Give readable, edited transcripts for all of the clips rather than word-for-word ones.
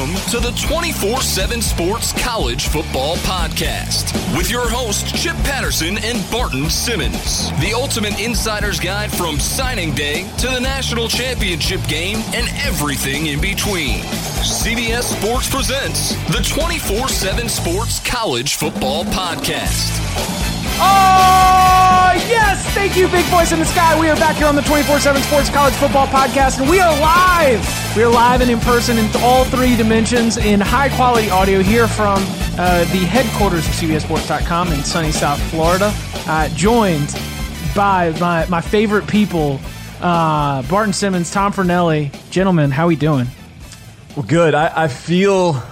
Welcome to the 24/7 Sports College Football Podcast with your hosts Chip Patterson and Barton Simmons. The ultimate insider's guide from signing day to the national championship game and everything in between. CBS Sports presents the 24/7 Sports College Football Podcast. Oh, yes! Thank you, big voice in the sky. We are back here on the 24/7 Sports College Football Podcast, and we are live! We're live and in person in all three dimensions in high-quality audio here from the headquarters of CBSSports.com in sunny South Florida, joined by my favorite people, Barton Simmons, Tom Fornelli. Gentlemen, how we doing? Well, good. I feel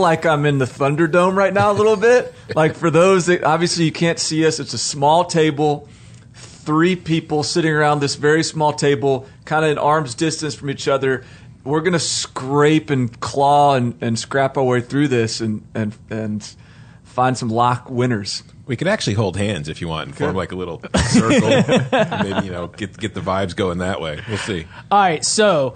like I'm in the Thunderdome right now a little bit. Like, for those that obviously you can't see us, it's a small table. Three people sitting around this very small table, kind of in arm's distance from each other. We're going to scrape and claw and scrap our way through this and find some lock winners. We could actually hold hands if you want and form like a little circle. Maybe, you know, get the vibes going that way. We'll see. All right, so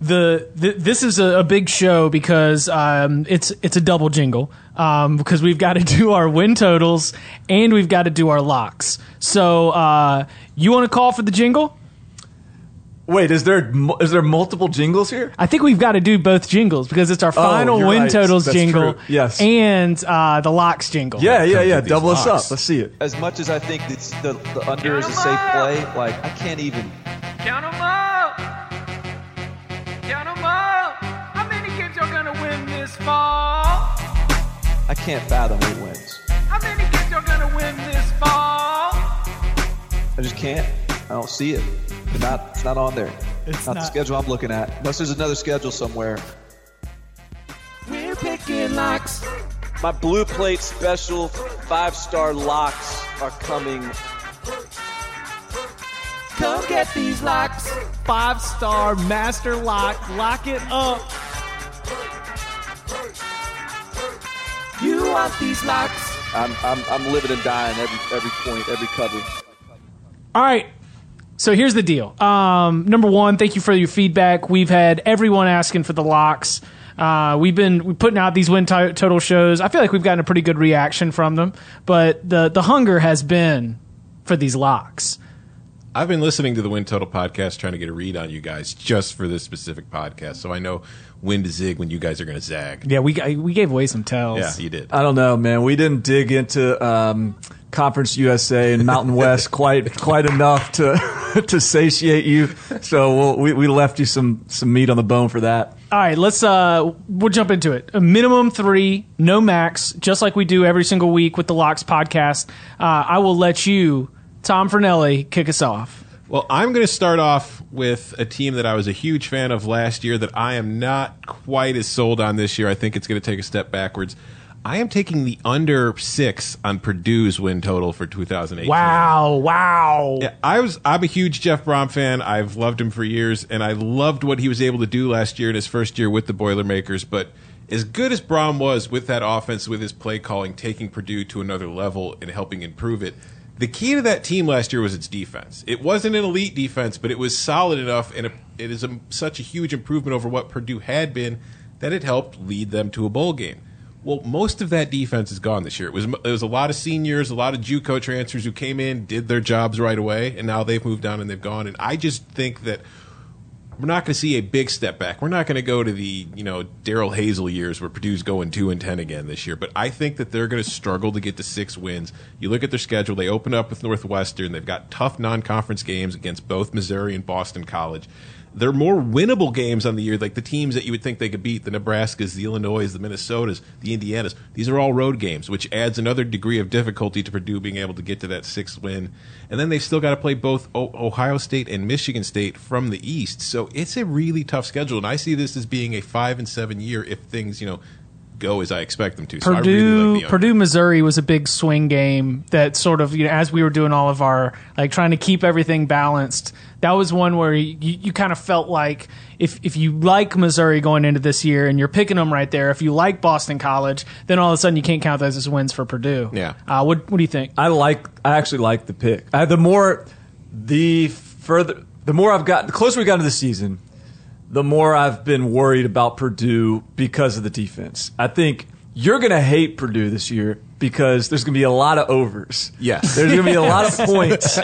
this is a big show because it's a double jingle because we've got to do our win totals and we've got to do our locks. So you want to call for the jingle? Wait, is there multiple jingles here? I think we've got to do both jingles because it's our final win totals jingle, yes, and the locks jingle. Yeah. Double us up. Let's see it. As much as I think it's the under is a safe play, like I can't even. Count them up. Count them up. How many games are gonna win this fall? I can't fathom who wins. How many games are gonna win this fall? I just can't. I don't see it. It's not on there. It's not the schedule I'm looking at. Unless there's another schedule somewhere. We're picking locks. My Blue Plate Special 5-star locks are coming. Come get these locks. 5-star master lock. Lock it up. You want these locks. I'm living and dying every point, every cover. All right. So here's the deal. Number one, thank you for your feedback. We've had everyone asking for the locks. We're putting out these win total shows. I feel like we've gotten a pretty good reaction from them, but the hunger has been for these locks. I've been listening to the Win Total podcast, trying to get a read on you guys just for this specific podcast, so I know when to zig when you guys are going to zag. Yeah, we gave away some tells. Yeah, you did. I don't know, man. We didn't dig into Conference USA and Mountain West quite enough to satiate you, so we left you some meat on the bone for that. All right, let's we'll jump into it. A minimum three, no max, just like we do every single week with the Locks podcast. I will let you, Tom Fornelli, kick us off. Well, I'm going to start off with a team that I was a huge fan of last year that I am not quite as sold on this year. I think it's going to take a step backwards. I am taking the under 6 on Purdue's win total for 2018. Wow. Yeah, I'm a huge Jeff Brohm fan. I've loved him for years, and I loved what he was able to do last year in his first year with the Boilermakers, but as good as Brohm was with that offense, with his play calling, taking Purdue to another level and helping improve it, the key to that team last year was its defense. It wasn't an elite defense, but it was solid enough, and it is such a huge improvement over what Purdue had been that it helped lead them to a bowl game. Well, most of that defense is gone this year. It was a lot of seniors, a lot of JUCO transfers who came in, did their jobs right away, and now they've moved on and they've gone. And I just think that we're not going to see a big step back. We're not going to go to the Daryl Hazel years where Purdue's going 2-10 again this year. But I think that they're going to struggle to get to 6 wins. You look at their schedule; they open up with Northwestern. They've got tough non-conference games against both Missouri and Boston College. They're more winnable games on the year, like the teams that you would think they could beat: the Nebraskas, the Illinois, the Minnesotas, the Indianas. These are all road games, which adds another degree of difficulty to Purdue being able to get to that 6th win. And then they've still got to play both Ohio State and Michigan State from the East. So it's a really tough schedule, and I see this as being a 5-7 year if things, go as I expect them to. So Purdue, Missouri was a big swing game that sort of, as we were doing all of our, trying to keep everything balanced, that was one where you kind of felt like if you like Missouri going into this year and you're picking them right there, if you like Boston College, then all of a sudden you can't count those as wins for Purdue. Yeah. What do you think? I actually like the pick. The more I've gotten, the closer we got to the season, the more I've been worried about Purdue because of the defense. I think you're going to hate Purdue this year because there's going to be a lot of overs. Yes. There's going to be a lot of points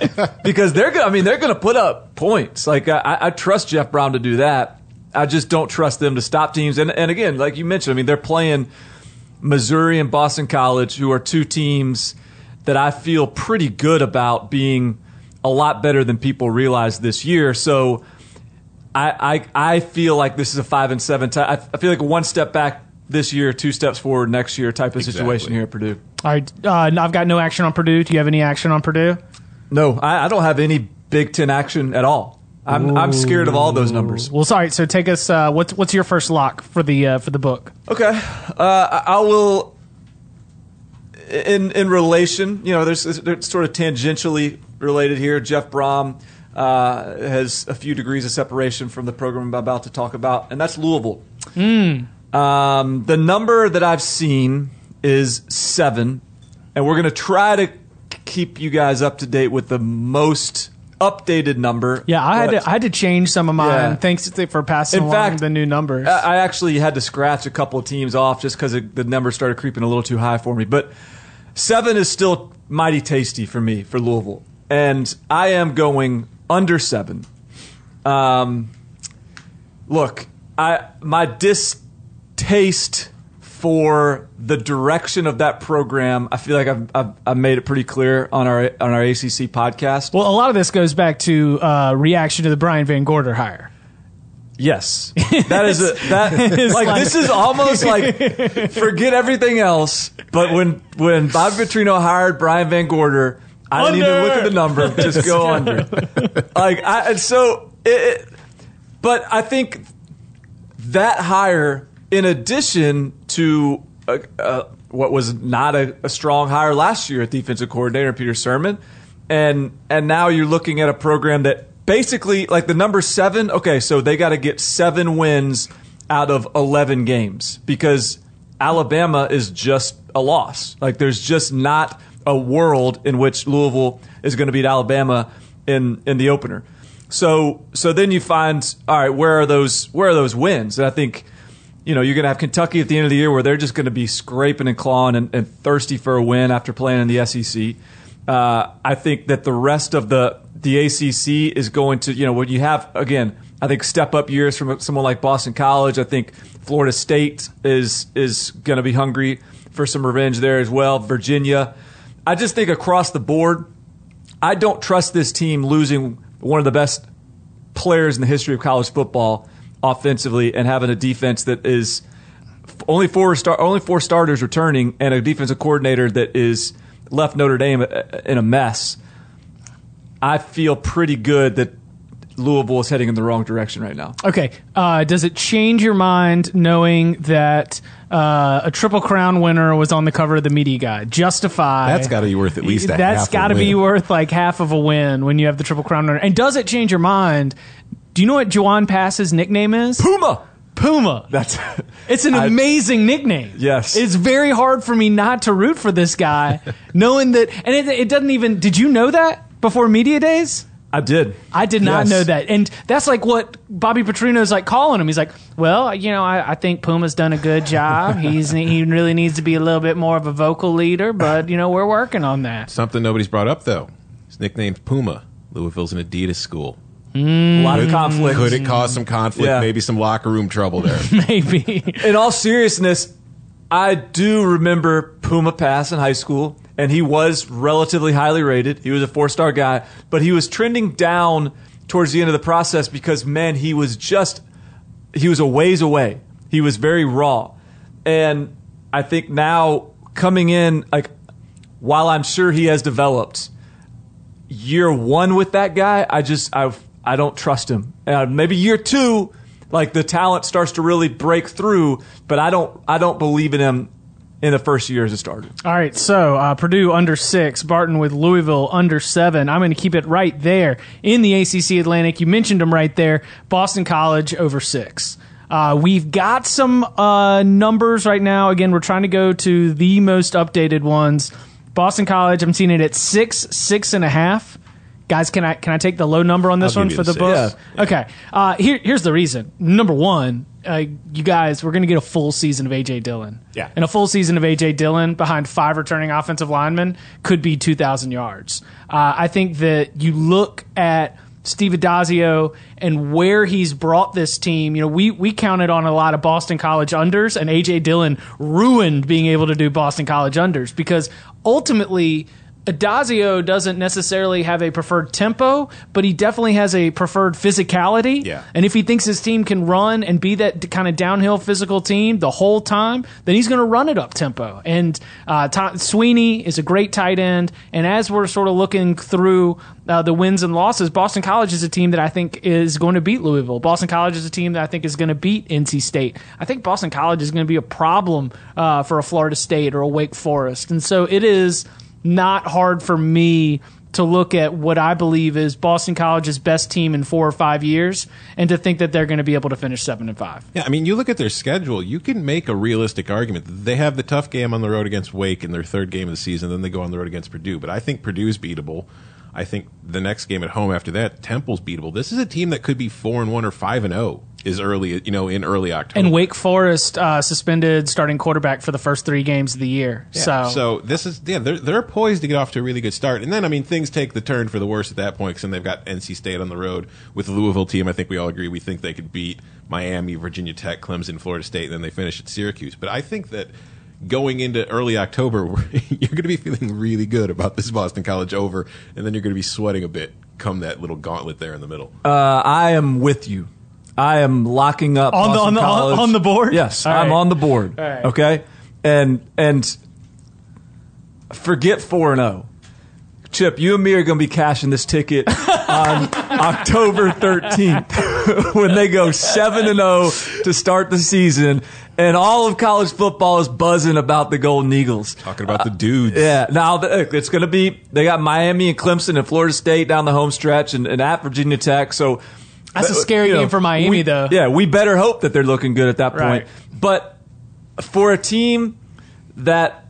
because they're going to put up points. Like I trust Jeff Brohm to do that. I just don't trust them to stop teams. And again, like you mentioned, they're playing Missouri and Boston College, who are two teams that I feel pretty good about being a lot better than people realize this year. So I feel like this is a 5-7 type. I feel like one step back this year, two steps forward next year type of situation here at Purdue. All right. I've got no action on Purdue. Do you have any action on Purdue? No, I don't have any Big Ten action at all. I'm scared of all those numbers. Well, sorry. So take us. What's your first lock for the book? Okay, I will. In relation, there's sort of tangentially related here. Jeff Brohm has a few degrees of separation from the program I'm about to talk about, and that's Louisville. The number that I've seen is 7, and we're going to try to keep you guys up to date with the most updated number. Yeah, I had to change some of mine. Yeah. Thanks for passing along the new numbers. I actually had to scratch a couple of teams off just because the numbers started creeping a little too high for me. But 7 is still mighty tasty for me for Louisville, and I am going under 7. Look, my distaste for the direction of that program, I feel like I've made it pretty clear on our ACC podcast. Well, a lot of this goes back to reaction to the Brian Van Gorder hire. Yes, that is this is almost like forget everything else. But when Bob Petrino hired Brian Van Gorder, I didn't even look at the number; just go under. But I think that hire, in addition to what was not a strong hire last year at defensive coordinator Peter Sermon, and now you're looking at a program that basically, like the number 7, okay, so they got to get 7 wins out of 11 games because Alabama is just a loss. Like there's just not a world in which Louisville is going to beat Alabama in the opener. So then you find, all right, where are those wins? And I think, you're going to have Kentucky at the end of the year where they're just going to be scraping and clawing and thirsty for a win after playing in the SEC. I think that the rest of the ACC is going to, when you have, again, I think step-up years from someone like Boston College. I think Florida State is going to be hungry for some revenge there as well. Virginia. I just think across the board, I don't trust this team losing one of the best players in the history of college football offensively, and having a defense that is only four starters returning, and a defensive coordinator that is left Notre Dame in a mess. I feel pretty good that Louisville is heading in the wrong direction right now. Okay, does it change your mind knowing that a Triple Crown winner was on the cover of the media guide? Justify. That's got to be worth at least a half a win. That's got to be worth like half of a win when you have the Triple Crown winner. And does it change your mind? Do you know what Juwan Pass's nickname is? Puma. It's an amazing nickname. Yes. It's very hard for me not to root for this guy, knowing that. And it doesn't even. Did you know that before media days? I did. I did not know that. And that's like what Bobby Petrino's like calling him. He's like, well, I think Puma's done a good job. He really needs to be a little bit more of a vocal leader, but, we're working on that. Something nobody's brought up, though. His nickname's Puma. Louisville's an Adidas school. A lot of conflict. Could it cause some conflict? Yeah. Maybe some locker room trouble there. Maybe. In all seriousness, I do remember Puma Pass in high school, and he was relatively highly rated. He was a 4-star guy, but he was trending down towards the end of the process because, man, he was a ways away. He was very raw. And I think now coming in, like, while I'm sure he has developed, year 1 with that guy, I don't trust him. Maybe year 2, like the talent starts to really break through, but I don't believe in him in the first year as a starter. All right, so Purdue under 6, Barton with Louisville under 7. I'm going to keep it right there in the ACC Atlantic. You mentioned them right there. Boston College over 6. We've got some numbers right now. Again, we're trying to go to the most updated ones. Boston College, I'm seeing it at 6, 6.5. Guys, can I take the low number on this one for the books? Yeah. Okay. Here's the reason. Number one, you guys, we're going to get a full season of A.J. Dillon. Yeah. And a full season of A.J. Dillon behind five returning offensive linemen could be 2,000 yards. I think that you look at Steve Adazio and where he's brought this team. You know, we counted on a lot of Boston College unders, and A.J. Dillon ruined being able to do Boston College unders because ultimately – Adazio doesn't necessarily have a preferred tempo, but he definitely has a preferred physicality. Yeah. And if he thinks his team can run and be that kind of downhill physical team the whole time, then he's going to run it up tempo. And Sweeney is a great tight end. And as we're sort of looking through the wins and losses, Boston College is a team that I think is going to beat Louisville. Boston College is a team that I think is going to beat NC State. I think Boston College is going to be a problem for a Florida State or a Wake Forest. And so it is not hard for me to look at what I believe is Boston College's best team in 4 or 5 years and to think that they're going to be able to finish 7-5. Yeah, I mean, you look at their schedule, you can make a realistic argument. They have the tough game on the road against Wake in their third game of the season, then they go on the road against Purdue. But I think Purdue's beatable. I think the next game at home after that, Temple's beatable. This is a team that could be 4-1 or 5-0 is early, you know, in early October. And Wake Forest suspended starting quarterback for the first 3 games of the year. Yeah. So this is they're poised to get off to a really good start. And then I mean things take the turn for the worse at that point because then they've got NC State on the road with the Louisville team. I think we all agree we think they could beat Miami, Virginia Tech, Clemson, Florida State, and then they finish at Syracuse. But I think that going into early October, you're going to be feeling really good about this Boston College over, and then you're going to be sweating a bit come that little gauntlet there in the middle. I am with you. I am locking up Boston College. On the board? Yes, right. I'm on the board. Right. Okay? And forget 4-0. Chip, you and me are going to be cashing this ticket on October 13th when they go 7-0 to start the season. And all of college football is buzzing about the Golden Eagles. Talking about the dudes. Yeah. Now, it's going to be – they got Miami and Clemson and Florida State down the home stretch and at Virginia Tech. So that's a scary game for Miami, though. Yeah, we better hope that they're looking good at that point. Right. But for a team that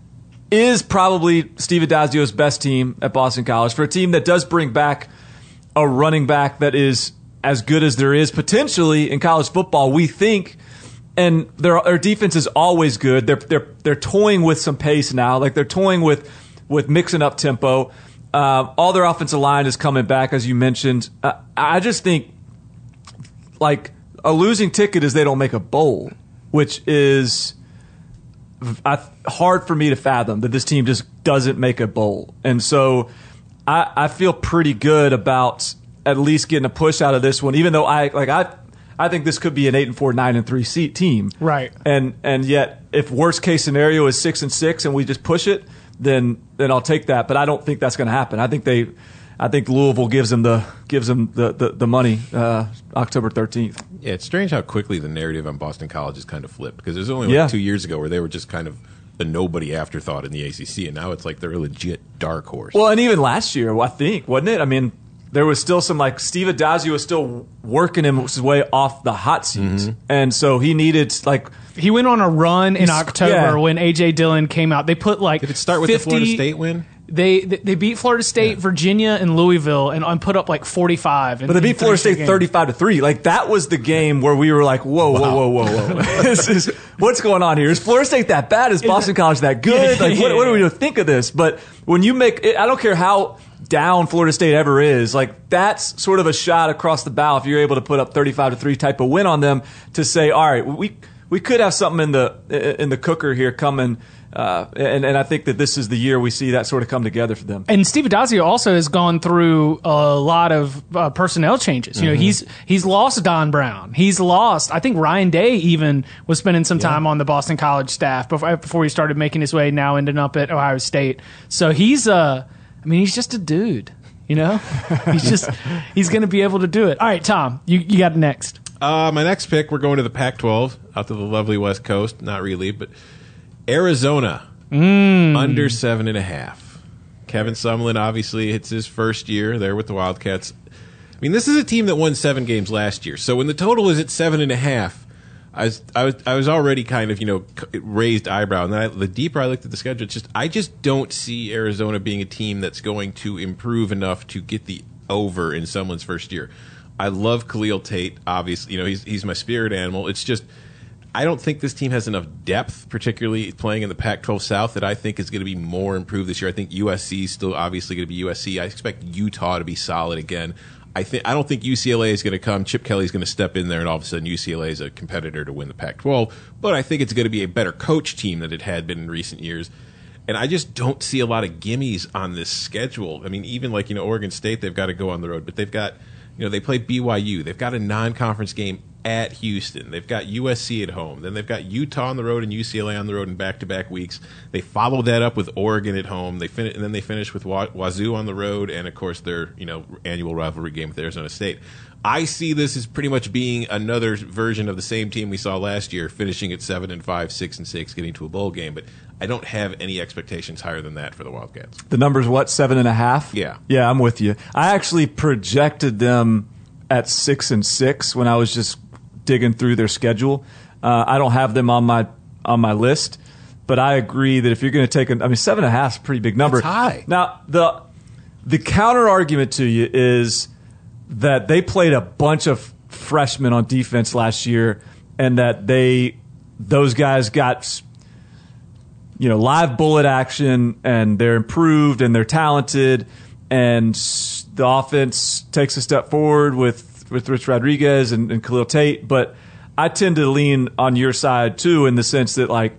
is probably Steve Adazio's best team at Boston College, for a team that does bring back a running back that is as good as there is potentially in college football, we think – and their defense is always good. They're toying with some pace now. Like they're toying with mixing up tempo. All their offensive line is coming back, as you mentioned. I just think like a losing ticket is they don't make a bowl, which is hard for me to fathom that this team just doesn't make a bowl. And so I feel pretty good about at least getting a push out of this one, even though I think this could be an 8-4, 9-3 seat team, right? And yet, if worst case scenario is 6-6 and we just push it, then I'll take that. But I don't think that's going to happen. I think Louisville gives them the money October 13th. Yeah, it's strange how quickly the narrative on Boston College has kind of flipped because there's only 2 years ago where they were just kind of the nobody afterthought in the ACC, and now it's like they're a legit dark horse. Well, and even last year, I think, wasn't it? I mean, there was still some, like, Steve Adazio was still working his way off the hot seat. Mm-hmm. And so he needed, like... He went on a run in October when A.J. Dillon came out. They put, like, did it start with 50, the Florida State win? They beat Florida State, Virginia, and Louisville and put up, like, 45. But they beat Florida State 35-3. Like, that was the game where we were like, whoa. What's going on here? Is Florida State that bad? Is Boston College that good? Like, what do we think of this? But when you make... I don't care how down Florida State ever is, like that's sort of a shot across the bow if you're able to put up 35-3 type of win on them to say, all right, we could have something in the cooker here coming. And I think that this is the year we see that sort of come together for them. And Steve Adazio also has gone through a lot of personnel changes. You know, he's lost Don Brown. He's lost, I think Ryan Day even was spending some time on the Boston College staff before he started making his way, now ending up at Ohio State. So he's just a dude, you know? He's going to be able to do it. All right, Tom, you got next. My next pick, we're going to the Pac-12, out to the lovely West Coast. Not really, but Arizona, under 7.5. Kevin Sumlin, obviously, it's his first year there with the Wildcats. I mean, this is a team that won 7 games last year. So when the total is at 7.5, I was already kind of, you know, raised eyebrow, and then the deeper I looked at the schedule, it's just I don't see Arizona being a team that's going to improve enough to get the over in someone's first year. I love Khalil Tate, obviously. You know, he's my spirit animal. It's just I don't think this team has enough depth, particularly playing in the Pac-12 South, that I think is going to be more improved this year. I think USC is still obviously going to be USC. I expect Utah to be solid again. I don't think UCLA is going to come. Chip Kelly's going to step in there, and all of a sudden UCLA is a competitor to win the Pac-12. But I think it's going to be a better coach team than it had been in recent years. And I just don't see a lot of gimmies on this schedule. I mean, even like, you know, Oregon State, they've got to go on the road. But they've got, you know, they play BYU. They've got a non-conference game at Houston. They've got USC at home. Then they've got Utah on the road and UCLA on the road in back-to-back weeks. They follow that up with Oregon at home. And then they finish with Wazoo on the road and, of course, their, you know, annual rivalry game with Arizona State. I see this as pretty much being another version of the same team we saw last year, finishing at 7-5, 6-6, getting to a bowl game. But I don't have any expectations higher than that for the Wildcats. The number's what, 7.5? Yeah. Yeah, I'm with you. I actually projected them at 6-6 when I was just digging through their schedule. I don't have them on my list, but I agree that if you're going to take 7.5 is a pretty big number. That's high. Now, the counter argument to you is that they played a bunch of freshmen on defense last year, and that those guys got, you know, live bullet action, and they're improved and they're talented, and the offense takes a step forward with Rich Rodriguez and Khalil Tate. But I tend to lean on your side too, in the sense that, like,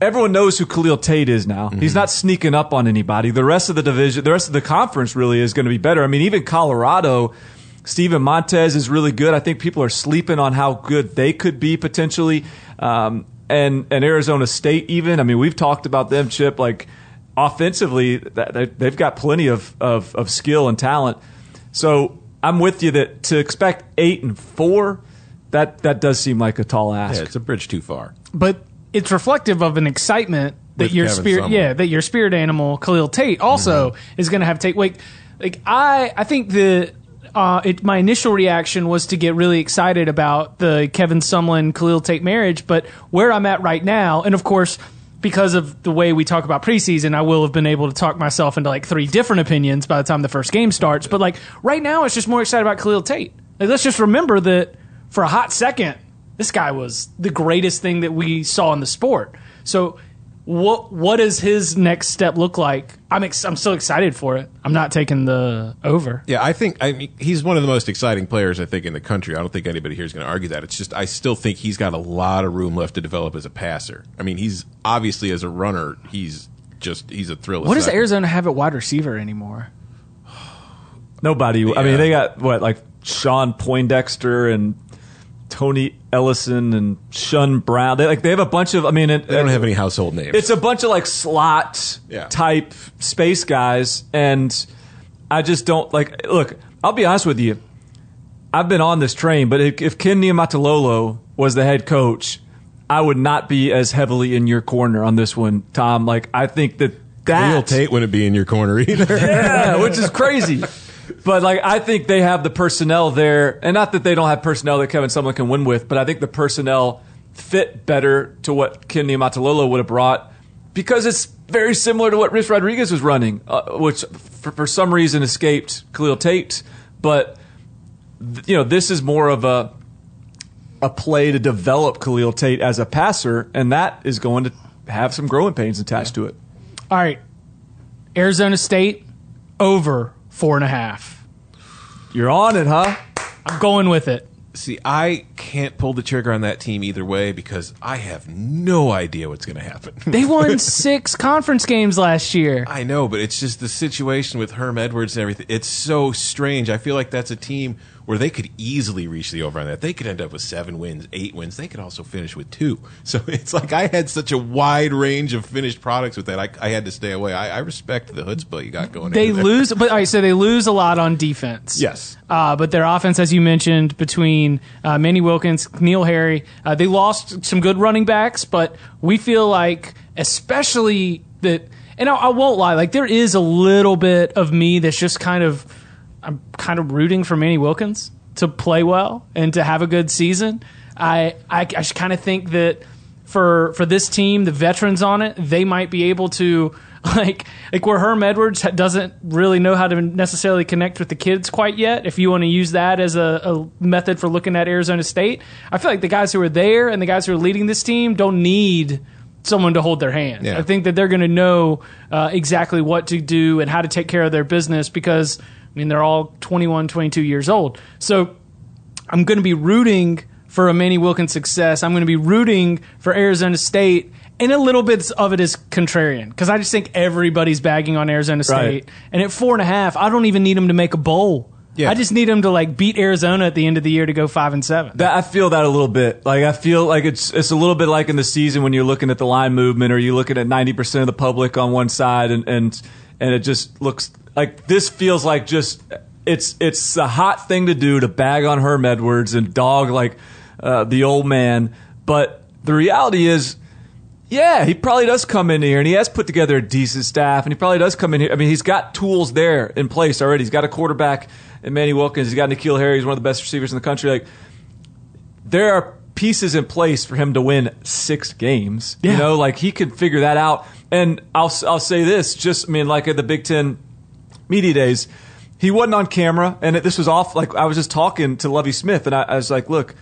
everyone knows who Khalil Tate is now. Mm-hmm. He's not sneaking up on anybody. The rest of the division, the rest of the conference really is going to be better. I mean, even Colorado, Steven Montez is really good. I think people are sleeping on how good they could be potentially. And Arizona State even. I mean, we've talked about them, Chip. Like, offensively, they've got plenty of skill and talent. So I'm with you that to expect 8-4, that does seem like a tall ask. Yeah, it's a bridge too far. But it's reflective of an excitement that your spirit animal Khalil Tate also is going to have. I think my initial reaction was to get really excited about the Kevin Sumlin Khalil Tate marriage, but where I'm at right now, and of course, because of the way we talk about preseason, I will have been able to talk myself into like 3 different opinions by the time the first game starts. But like right now, it's just more excited about Khalil Tate. Like, let's just remember that for a hot second, this guy was the greatest thing that we saw in the sport. So what does his next step look like? I'm still excited for it. I'm not taking the over. Yeah, I mean, he's one of the most exciting players, I think, in the country. I don't think anybody here is going to argue that. It's just I still think he's got a lot of room left to develop as a passer. I mean, he's obviously, as a runner, he's a thrill. What does Arizona have at wide receiver anymore? Nobody. Yeah. I mean, they got, what, like Sean Poindexter and Tony Ellison and Shun Brown. They have a bunch of. I mean, they don't have any household names. It's a bunch of like slot type space guys, and I just don't like. Look, I'll be honest with you. I've been on this train, but if Ken Niumatalolo was the head coach, I would not be as heavily in your corner on this one, Tom. Like, I think that Khalil Tate wouldn't be in your corner either. Yeah, which is crazy. But, like, I think they have the personnel there, and not that they don't have personnel that Kevin Sumlin can win with, but I think the personnel fit better to what Ken Niumatalolo would have brought, because it's very similar to what Rich Rodriguez was running, which for some reason escaped Khalil Tate. But, you know, this is more of a play to develop Khalil Tate as a passer, and that is going to have some growing pains attached to it. All right. Arizona State, over 4.5. You're on it, huh? I'm going with it. See, I can't pull the trigger on that team either way, because I have no idea what's going to happen. They won 6 conference games last year. I know, but it's just the situation with Herm Edwards and everything. It's so strange. I feel like that's a team where they could easily reach the over on that. They could end up with 7 wins, 8 wins. They could also finish with 2. So it's like I had such a wide range of finished products with that. I had to stay away. I respect the chutzpah you got going. They lose, but all right. So they lose a lot on defense. Yes, but their offense, as you mentioned, between Manny Wilkins, N'Keal Harry, they lost some good running backs. But we feel like, especially that, and I won't lie, like there is a little bit of me that's just kind of. I'm kind of rooting for Manny Wilkins to play well and to have a good season. I just kind of think that for this team, the veterans on it, they might be able to like where Herm Edwards doesn't really know how to necessarily connect with the kids quite yet, if you want to use that as a method for looking at Arizona State, I feel like the guys who are there and the guys who are leading this team don't need someone to hold their hand. Yeah. I think that they're going to know exactly what to do and how to take care of their business because, I mean, they're all 21, 22 years old. So I'm going to be rooting for a Manny Wilkins success. I'm going to be rooting for Arizona State. And a little bit of it is contrarian because I just think everybody's bagging on Arizona State. Right. And at 4.5, I don't even need them to make a bowl. Yeah. I just need them to like beat Arizona at the end of the year to go 5-7. That, I feel that a little bit. Like I feel like it's a little bit like in the season when you're looking at the line movement or you're looking at 90% of the public on one side, and it just looks like this feels like just it's a hot thing to do to bag on Herm Edwards and dog like the old man. But the reality is, yeah, he probably does come in here, and he has put together a decent staff, and he probably does come in here. I mean, he's got tools there in place already. He's got a quarterback in Manny Wilkins. He's got N'Keal Harry. He's one of the best receivers in the country. Like, there are pieces in place for him to win 6 games. Yeah. You know, like he could figure that out. And I'll say this, just I mean, like at the Big Ten media days, he wasn't on camera, and this was off. Like I was just talking to Lovie Smith, and I was like, look.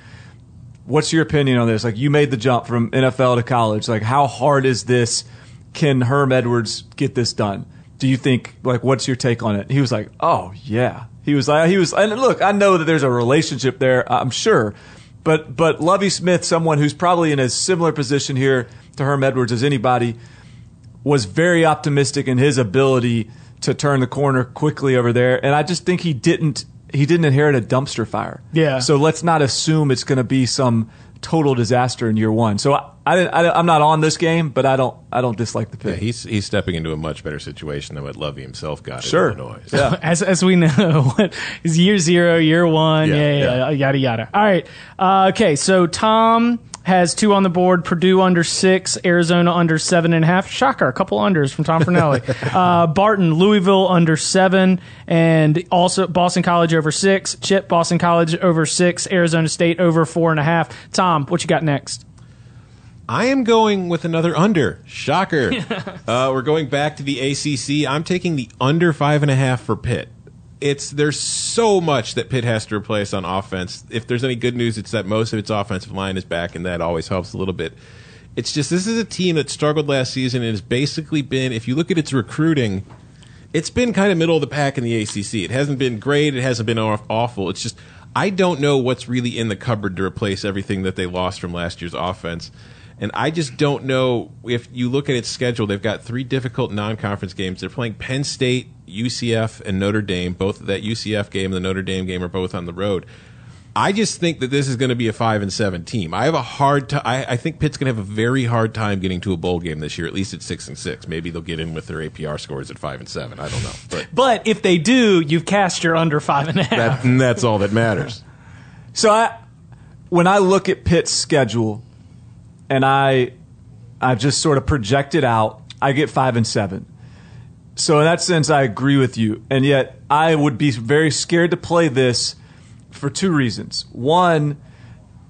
What's your opinion on this? Like, you made the jump from NFL to college. Like, how hard is this? Can Herm Edwards get this done? Do you think, like, what's your take on it? He was like, oh, yeah. He was, and look, I know that there's a relationship there, I'm sure. But Lovie Smith, someone who's probably in a similar position here to Herm Edwards as anybody, was very optimistic in his ability to turn the corner quickly over there. And I just think he didn't inherit a dumpster fire. Yeah. So let's not assume it's going to be some total disaster in year one. So I'm not on this game, but I don't dislike the pick. Yeah, he's stepping into a much better situation than what Lovie himself got in Illinois. Yeah. As we know, it's year 0, year 1, yada, yada. All right. Okay, so Tom has 2 on the board, Purdue under 6, Arizona under 7.5. Shocker, a couple unders from Tom Fornelli. Barton, Louisville under 7, and also Boston College over 6. Chip, Boston College over 6, Arizona State over 4.5. Tom, what you got next? I am going with another under. Shocker. We're going back to the ACC. I'm taking the under 5.5 for Pitt. There's so much that Pitt has to replace on offense. If there's any good news, it's that most of its offensive line is back, and that always helps a little bit. It's just this is a team that struggled last season and has basically been, if you look at its recruiting, it's been kind of middle of the pack in the ACC. It hasn't been great. It hasn't been awful. It's just I don't know what's really in the cupboard to replace everything that they lost from last year's offense. And I just don't know if you look at its schedule. They've got 3 difficult non-conference games. They're playing Penn State, UCF, and Notre Dame. Both that UCF game and the Notre Dame game are both on the road. I just think that this is going to be a 5-7 team. I have a hard time. I think Pitt's going to have a very hard time getting to a bowl game this year, at least at 6-6. Maybe they'll get in with their APR scores at 5-7. I don't know. But if they do, you've cast your under 5.5. That's all that matters. So when I look at Pitt's schedule, and I just sort of project it out, I get 5-7. So in that sense, I agree with you. And yet, I would be very scared to play this for 2 reasons. One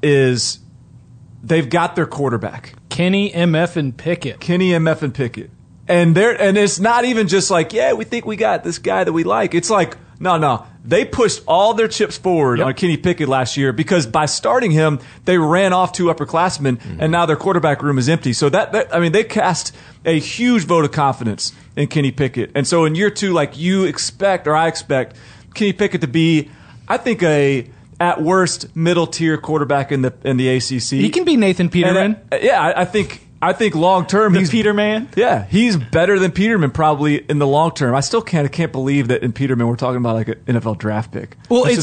is they've got their quarterback. Kenny MF and Pickett. And it's not even just like, yeah, we think we got this guy that we like. It's like, no. They pushed all their chips forward on Kenny Pickett last year because by starting him, they ran off 2 upperclassmen, and now their quarterback room is empty. So they cast a huge vote of confidence in Kenny Pickett. And so in year 2, like you expect, or I expect, Kenny Pickett to be, I think, at worst, middle-tier quarterback in the ACC. He can be Nathan Peterman. I think long term he's Peterman. Yeah, he's better than Peterman probably in the long term. I still can't believe that in Peterman we're talking about like an NFL draft pick. Well, you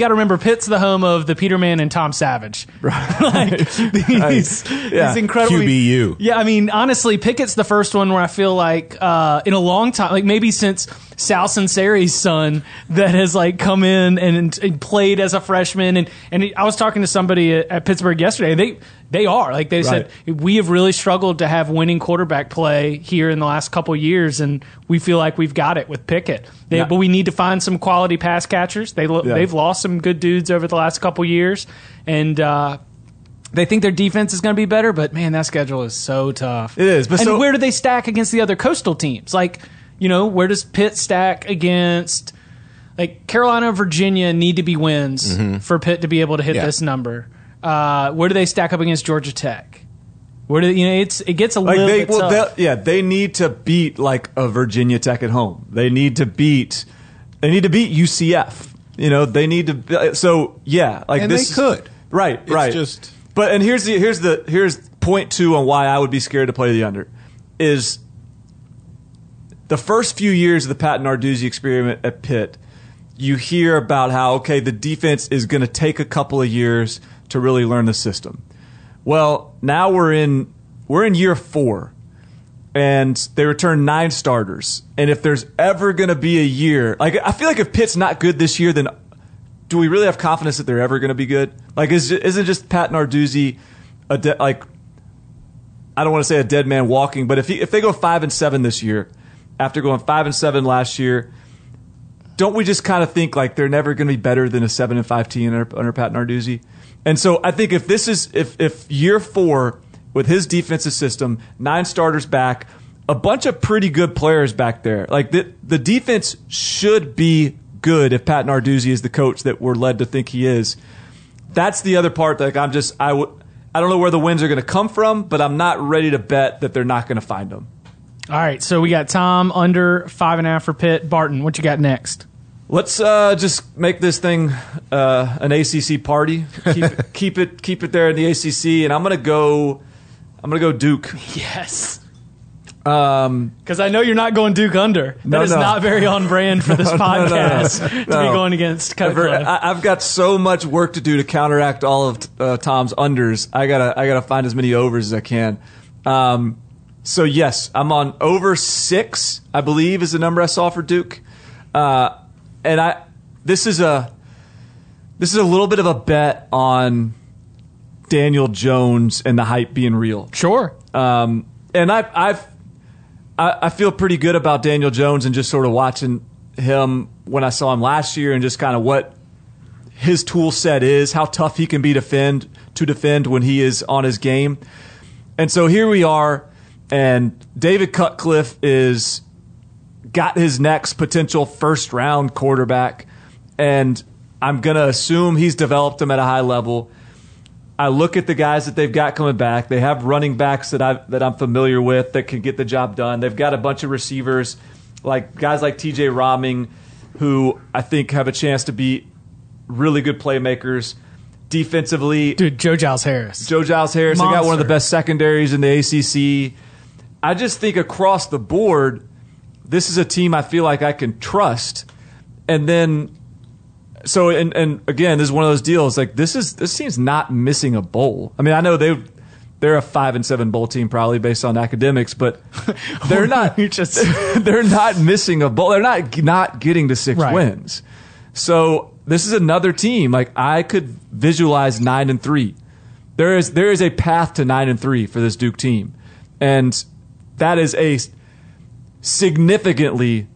got to remember Pitt's the home of the Peterman and Tom Savage. Right. He's incredibly QBU. Yeah, I mean honestly, Pickett's the first one where I feel like in a long time, like maybe since Sal Sinceri's son that has like come in and played as a freshman and I was talking to somebody at Pittsburgh yesterday. They are. Like they said, we have really struggled to have winning quarterback play here in the last couple of years, and we feel like we've got it with Pickett. But we need to find some quality pass catchers. They've lost some good dudes over the last couple of years, and They think their defense is going to be better, but man, that schedule is so tough. It is. But and so, where do they stack against the other coastal teams? Like, you know, where does Pitt stack against? Like, Carolina and Virginia need to be wins for Pitt to be able to hit this number. Where do they stack up against Georgia Tech? Where do they, you know, it gets a like little bit tough. They need to beat like a Virginia Tech at home. They need to beat UCF. You know, they need to. So yeah, like and this they could is, right, it's right. Just but and here's point two on why I would be scared to play the under is the first few years of the Pat Narduzzi experiment at Pitt. You hear about how, okay, the defense is going to take a couple of years to really learn the system. Well, now we're in year four, and they return 9 starters. And if there's ever going to be a year, like I feel like if Pitt's not good this year, then do we really have confidence that they're ever going to be good? Like, isn't just Pat Narduzzi I don't want to say a dead man walking, but if they go 5-7 this year, after going 5-7 last year. Don't we just kind of think like they're never going to be better than a 7-5 team under Pat Narduzzi? And so I think if this is if year four with his defensive system, 9 starters back, a bunch of pretty good players back there, like the defense should be good if Pat Narduzzi is the coach that we're led to think he is. That's the other part that like, I don't know where the wins are going to come from, but I'm not ready to bet that they're not going to find them. All right, so we got Tom under 5.5 for Pitt. Barton, what you got next? Let's just make this thing an ACC party. Keep it there in the ACC, and I'm gonna go Duke. Yes, because I know you're not going Duke under. That is not very on brand for this podcast to be going against Cutcliffe. I've got so much work to do to counteract all of Tom's unders. I gotta find as many overs as I can. So yes, I'm on over 6. I believe is the number I saw for Duke. And this is a little bit of a bet on Daniel Jones and the hype being real. Sure. And I feel pretty good about Daniel Jones and just sort of watching him when I saw him last year and just kind of what his tool set is, how tough he can be to defend when he is on his game. And so here we are, and David Cutcliffe got his next potential first-round quarterback, and I'm going to assume he's developed him at a high level. I look at the guys that they've got coming back. They have running backs that I'm familiar with that can get the job done. They've got a bunch of receivers, like guys like T.J. Rahming, who I think have a chance to be really good playmakers. Defensively, dude, Joe Giles Harris. Monster. They got one of the best secondaries in the ACC. I just think across the board, this is a team I feel like I can trust. And then, so, and again, this is one of those deals. Like, this team's not missing a bowl. I mean, I know they're a 5-7 bowl team probably based on academics, but they're not they're not missing a bowl. They're not getting to 6 wins. So this is another team. Like, I could visualize 9-3. There is a path to 9-3 for this Duke team, and that is a significantly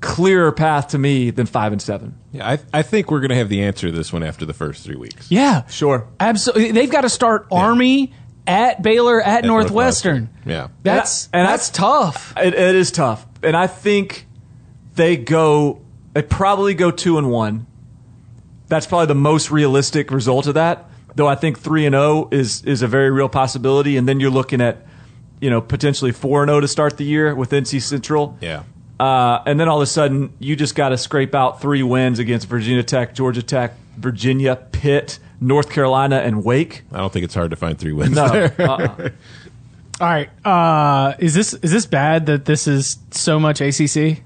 clearer path to me than 5-7. Yeah, I think we're going to have the answer to this one after the first 3 weeks. Yeah, sure, absolutely. They've got to start Army at Baylor at Northwestern. Yeah, that's tough. It is tough, and I think they probably go 2-1. That's probably the most realistic result of that. Though I think 3-0 is a very real possibility, and then you're looking at, you know, potentially 4-0 to start the year with NC Central. Yeah. And then all of a sudden, you just got to scrape out 3 wins against Virginia Tech, Georgia Tech, Virginia, Pitt, North Carolina, and Wake. I don't think it's hard to find 3 wins. No. Uh-uh. All right. Is this bad that this is so much ACC?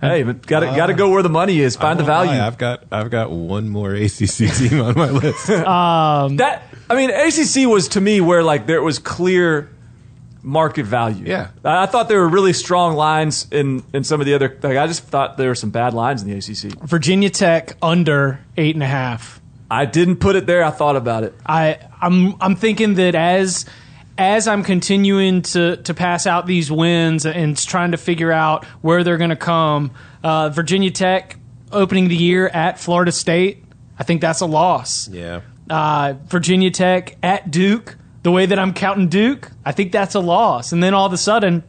Hey, but got to go where the money is. Find the value. I've got one more ACC team on my list. ACC was to me where like there was clear market value. Yeah, I thought there were really strong lines in some of the other. Like, I just thought there were some bad lines in the ACC. Virginia Tech under 8.5. I didn't put it there. I thought about it. I'm thinking that as I'm continuing to pass out these wins and trying to figure out where they're going to come. Virginia Tech opening the year at Florida State. I think that's a loss. Yeah. Virginia Tech at Duke, the way that I'm counting Duke, I think that's a loss. And then all of a sudden,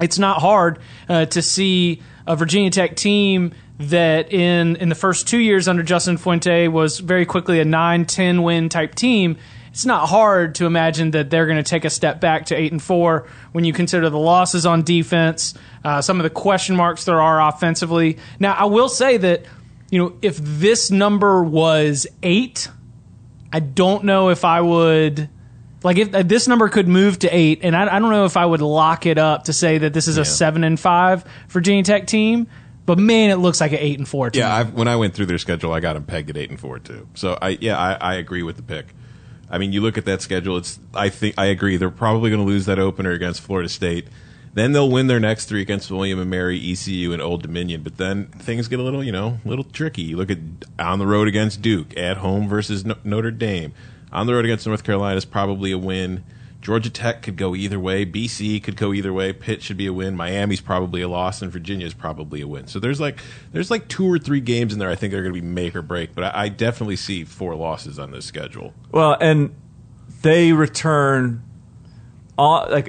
it's not hard to see a Virginia Tech team that in the first 2 years under Justin Fuente was very quickly a 9-10 win type team. It's not hard to imagine that they're going to take a step back to 8-4 when you consider the losses on defense, some of the question marks there are offensively. Now, I will say that, you know, if this number was 8, I don't know if I would. Like, if this number could move to 8, and I don't know if I would lock it up to say that this is a 7-5 Virginia Tech team. But man, it looks like an 8-4 team. Yeah, when I went through their schedule, I got them pegged at 8-4 too. So I agree with the pick. I mean, you look at that schedule. I agree. They're probably going to lose that opener against Florida State. Then they'll win their next three against William and Mary, ECU, and Old Dominion. But then things get a little tricky. You look at on the road against Duke, at home versus Notre Dame. On the road against North Carolina is probably a win. Georgia Tech could go either way. BC could go either way. Pitt should be a win. Miami's probably a loss, and Virginia's probably a win. So there's like 2 or 3 games in there I think they're going to be make or break, but I definitely see 4 losses on this schedule. Well, and they return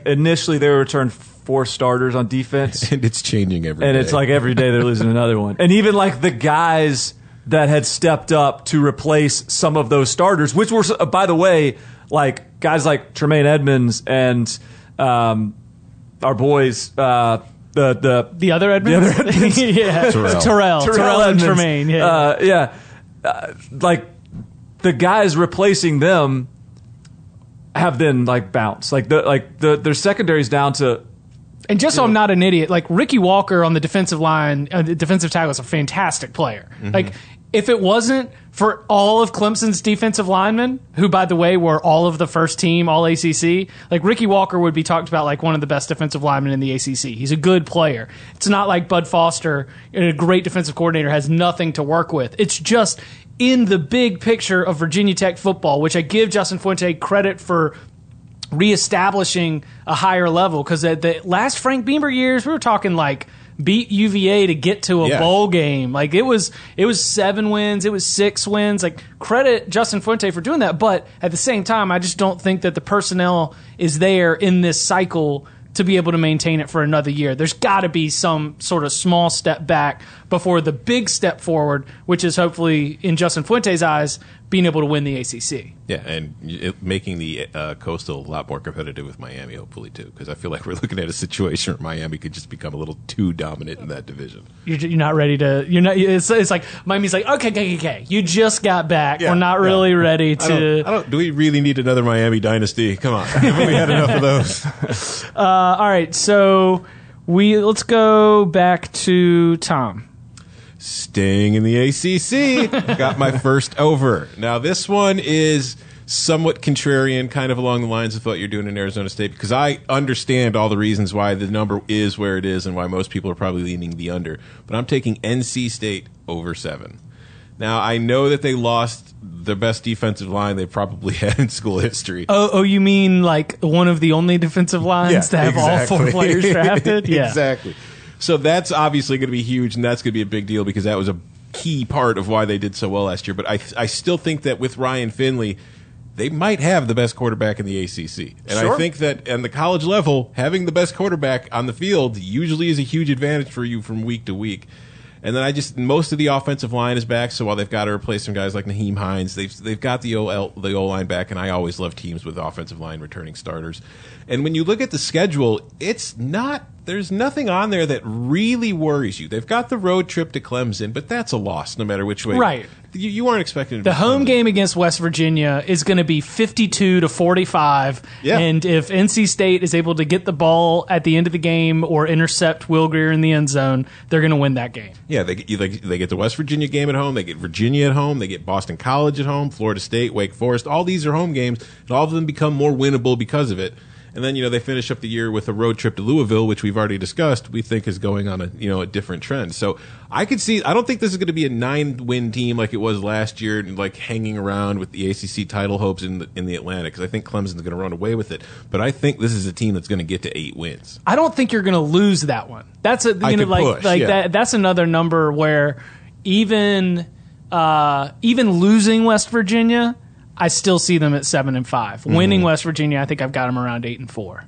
initially they returned 4 starters on defense. And it's changing every day. And it's like every day they're losing another one. And even like the guys that had stepped up to replace some of those starters, which were, by the way, like guys like Tremaine Edmonds and our boys, the other Edmonds, yeah, Terrell and Tremaine, like the guys replacing them have been like bounced, their secondary's down to. And just so I'm not an idiot, like Ricky Walker on the defensive line, the defensive tackle is a fantastic player. Mm-hmm. Like, if it wasn't for all of Clemson's defensive linemen, who, by the way, were all of the first team, all ACC, like Ricky Walker would be talked about like one of the best defensive linemen in the ACC. He's a good player. It's not like Bud Foster, a great defensive coordinator, has nothing to work with. It's just in the big picture of Virginia Tech football, which I give Justin Fuente credit for reestablishing a higher level, because at the last Frank Beamer years, we were talking like beat UVA to get to a bowl game. Like it was 7 wins, it was 6 wins. Like, credit Justin Fuente for doing that, but at the same time, I just don't think that the personnel is there in this cycle to be able to maintain it for another year. There's got to be some sort of small step back before the big step forward, which is hopefully, in Justin Fuente's eyes, being able to win the ACC. Yeah, and making the Coastal a lot more competitive with Miami, hopefully, too, because I feel like we're looking at a situation where Miami could just become a little too dominant in that division. You're not ready to. You're not. It's like Miami's like, okay. You just got back. Yeah, we're not really ready to. Do we really need another Miami dynasty? Come on, haven't we had enough of those? All right, so let's go back to Tom. Staying in the ACC, got my first over. Now, this one is somewhat contrarian, kind of along the lines of what you're doing in Arizona State, because I understand all the reasons why the number is where it is and why most people are probably leaning the under. But I'm taking NC State over 7. Now, I know that they lost the best defensive line they probably had in school history. Oh, you mean like one of the only defensive lines to have all 4 players drafted? Yeah. Exactly. So that's obviously going to be huge, and that's going to be a big deal because that was a key part of why they did so well last year. But I still think that with Ryan Finley, they might have the best quarterback in the ACC. And sure. I think that at the college level, having the best quarterback on the field usually is a huge advantage for you from week to week. And then most of the offensive line is back, so while they've got to replace some guys like Naheem Hines, they've got the O-line back, and I always love teams with offensive line returning starters. And when you look at the schedule, there's nothing on there that really worries you. They've got the road trip to Clemson, but that's a loss no matter which way. Right. You aren't expecting it to be home game against West Virginia is going to be 52-45, and if NC State is able to get the ball at the end of the game or intercept Will Greer in the end zone, they're going to win that game. Yeah, they get the West Virginia game at home, they get Virginia at home, they get Boston College at home, Florida State, Wake Forest. All these are home games, and all of them become more winnable because of it. And then, they finish up the year with a road trip to Louisville, which we've already discussed, we think is going on a different trend. So I don't think this is going to be a 9-win team like it was last year and like hanging around with the ACC title hopes in the Atlantic, because I think Clemson's going to run away with it. But I think this is a team that's going to get to 8 wins. I don't think you're going to lose that one. That's that's another number where even losing West Virginia, I still see them at 7-5. Mm-hmm. Winning West Virginia, I think I've got them around 8-4.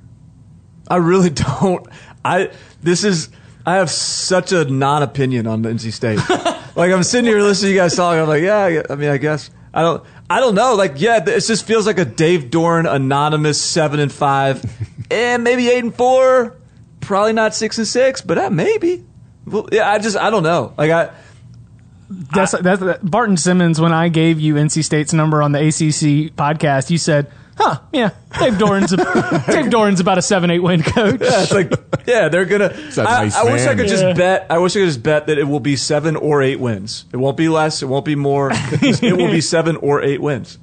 I really don't. I have such a non-opinion on NC State. Like, I'm sitting here listening to you guys talking. I'm like, yeah, I mean, I guess. I don't know. Like, yeah, it just feels like a Dave Doran anonymous 7-5, and maybe 8-4. Probably not 6-6, but maybe. Well, yeah, I don't know. Like, Barton Simmons, when I gave you NC State's number on the ACC podcast, you said, huh, yeah, Dave Doran's about a 7-8 win coach. Yeah, it's like, yeah, they're going to. I wish I could just bet that it will be 7 or 8 wins. It won't be less. It won't be more. It will be 7 or 8 wins.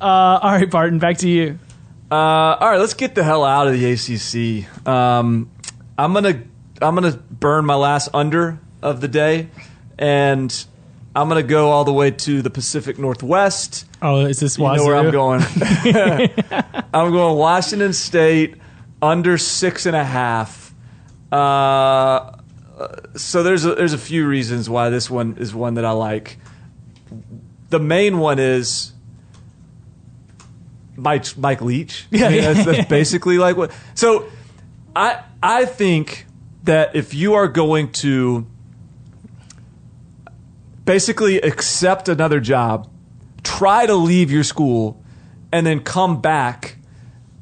All right, Barton, back to you. All right, let's get the hell out of the ACC. I'm gonna burn my last under of the day, and I'm gonna go all the way to the Pacific Northwest. Oh, is this Wazoo? You know where I'm going. I'm going Washington State under 6.5. So there's a few reasons why this one is one that I like. The main one is Mike Leach. Yeah, I mean, that's basically like what. So I think that if you are going to basically accept another job, try to leave your school, and then come back,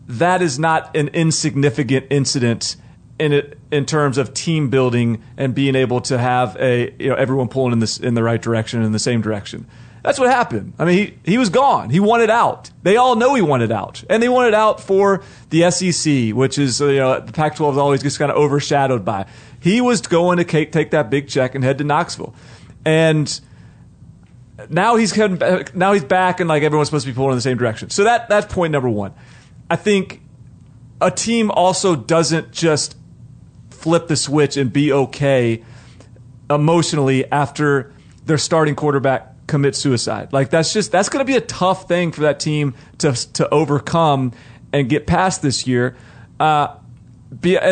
that is not an insignificant incident in terms of team building and being able to have everyone pulling in the right direction, in the same direction. That's what happened. I mean, he was gone. He wanted out. They all know he wanted out. And they wanted out for the SEC, which is, the Pac-12 is always just kind of overshadowed by. He was going to take that big check and head to Knoxville. And now he's back, and like everyone's supposed to be pulling in the same direction. So that's point number one. I think a team also doesn't just flip the switch and be okay emotionally after their starting quarterback commit suicide. Like, that's going to be a tough thing for that team to overcome and get past this year. And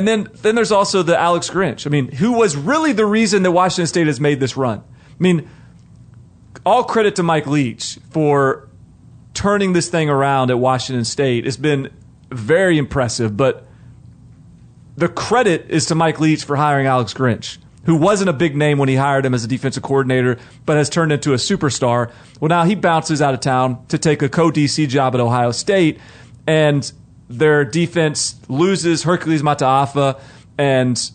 then there's also the Alex Grinch. I mean, who was really the reason that Washington State has made this run. I mean, all credit to Mike Leach for turning this thing around at Washington State. It's been very impressive, but the credit is to Mike Leach for hiring Alex Grinch, who wasn't a big name when he hired him as a defensive coordinator, but has turned into a superstar. Well, now he bounces out of town to take a co-DC job at Ohio State, and their defense loses Hercules Mataafa and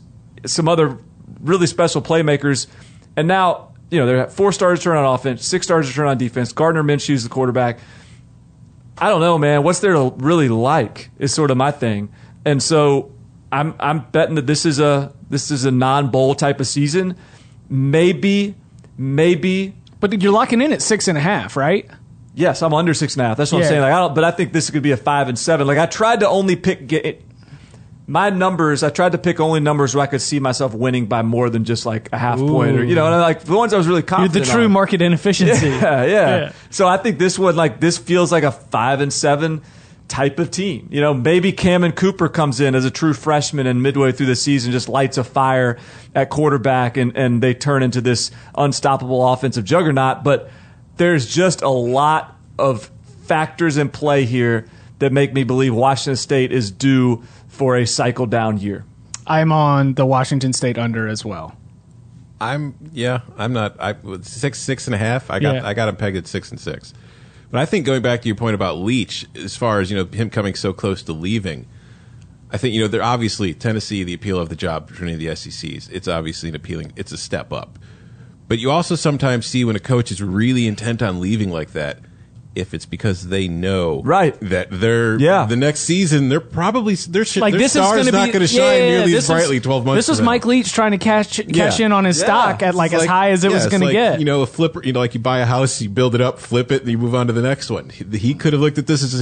some other really special playmakers. And now, they're at 4-star return on offense, 6-star return on defense. Gardner Minshew's the quarterback. I don't know, man. What's there to really like is sort of my thing. And so I'm betting that this is a non-bowl type of season. Maybe. But you're locking in at 6.5, right? Yes, I'm under 6.5. That's what I'm saying. Like, I think this could be a 5-7. Like, I tried to only pick my numbers. I tried to pick only numbers where I could see myself winning by more than just like a half point, or and like the ones I was really confident. You're the true market inefficiency. Yeah. So I think this one, like, this feels like a 5-7. Type of team. Maybe Cameron Cooper comes in as a true freshman and midway through the season just lights a fire at quarterback and they turn into this unstoppable offensive juggernaut. But there's just a lot of factors in play here that make me believe Washington State is due for a cycle down year. I'm on the Washington State under as well. I'm not. Six and a half. I got him pegged at 6-6. But I think going back to your point about Leach, as far as him coming so close to leaving, I think they're obviously Tennessee. The appeal of the job between the SECs, it's obviously an appealing. It's a step up, but you also sometimes see when a coach is really intent on leaving like that, if it's because they know that they're the next season they're probably their star's not going to shine nearly as brightly 12 months. This was Mike Leach trying to cash in on his stock at like as high as it was going to get. A flipper, like you buy a house, you build it up, flip it, and you move on to the next one. He could have looked at this as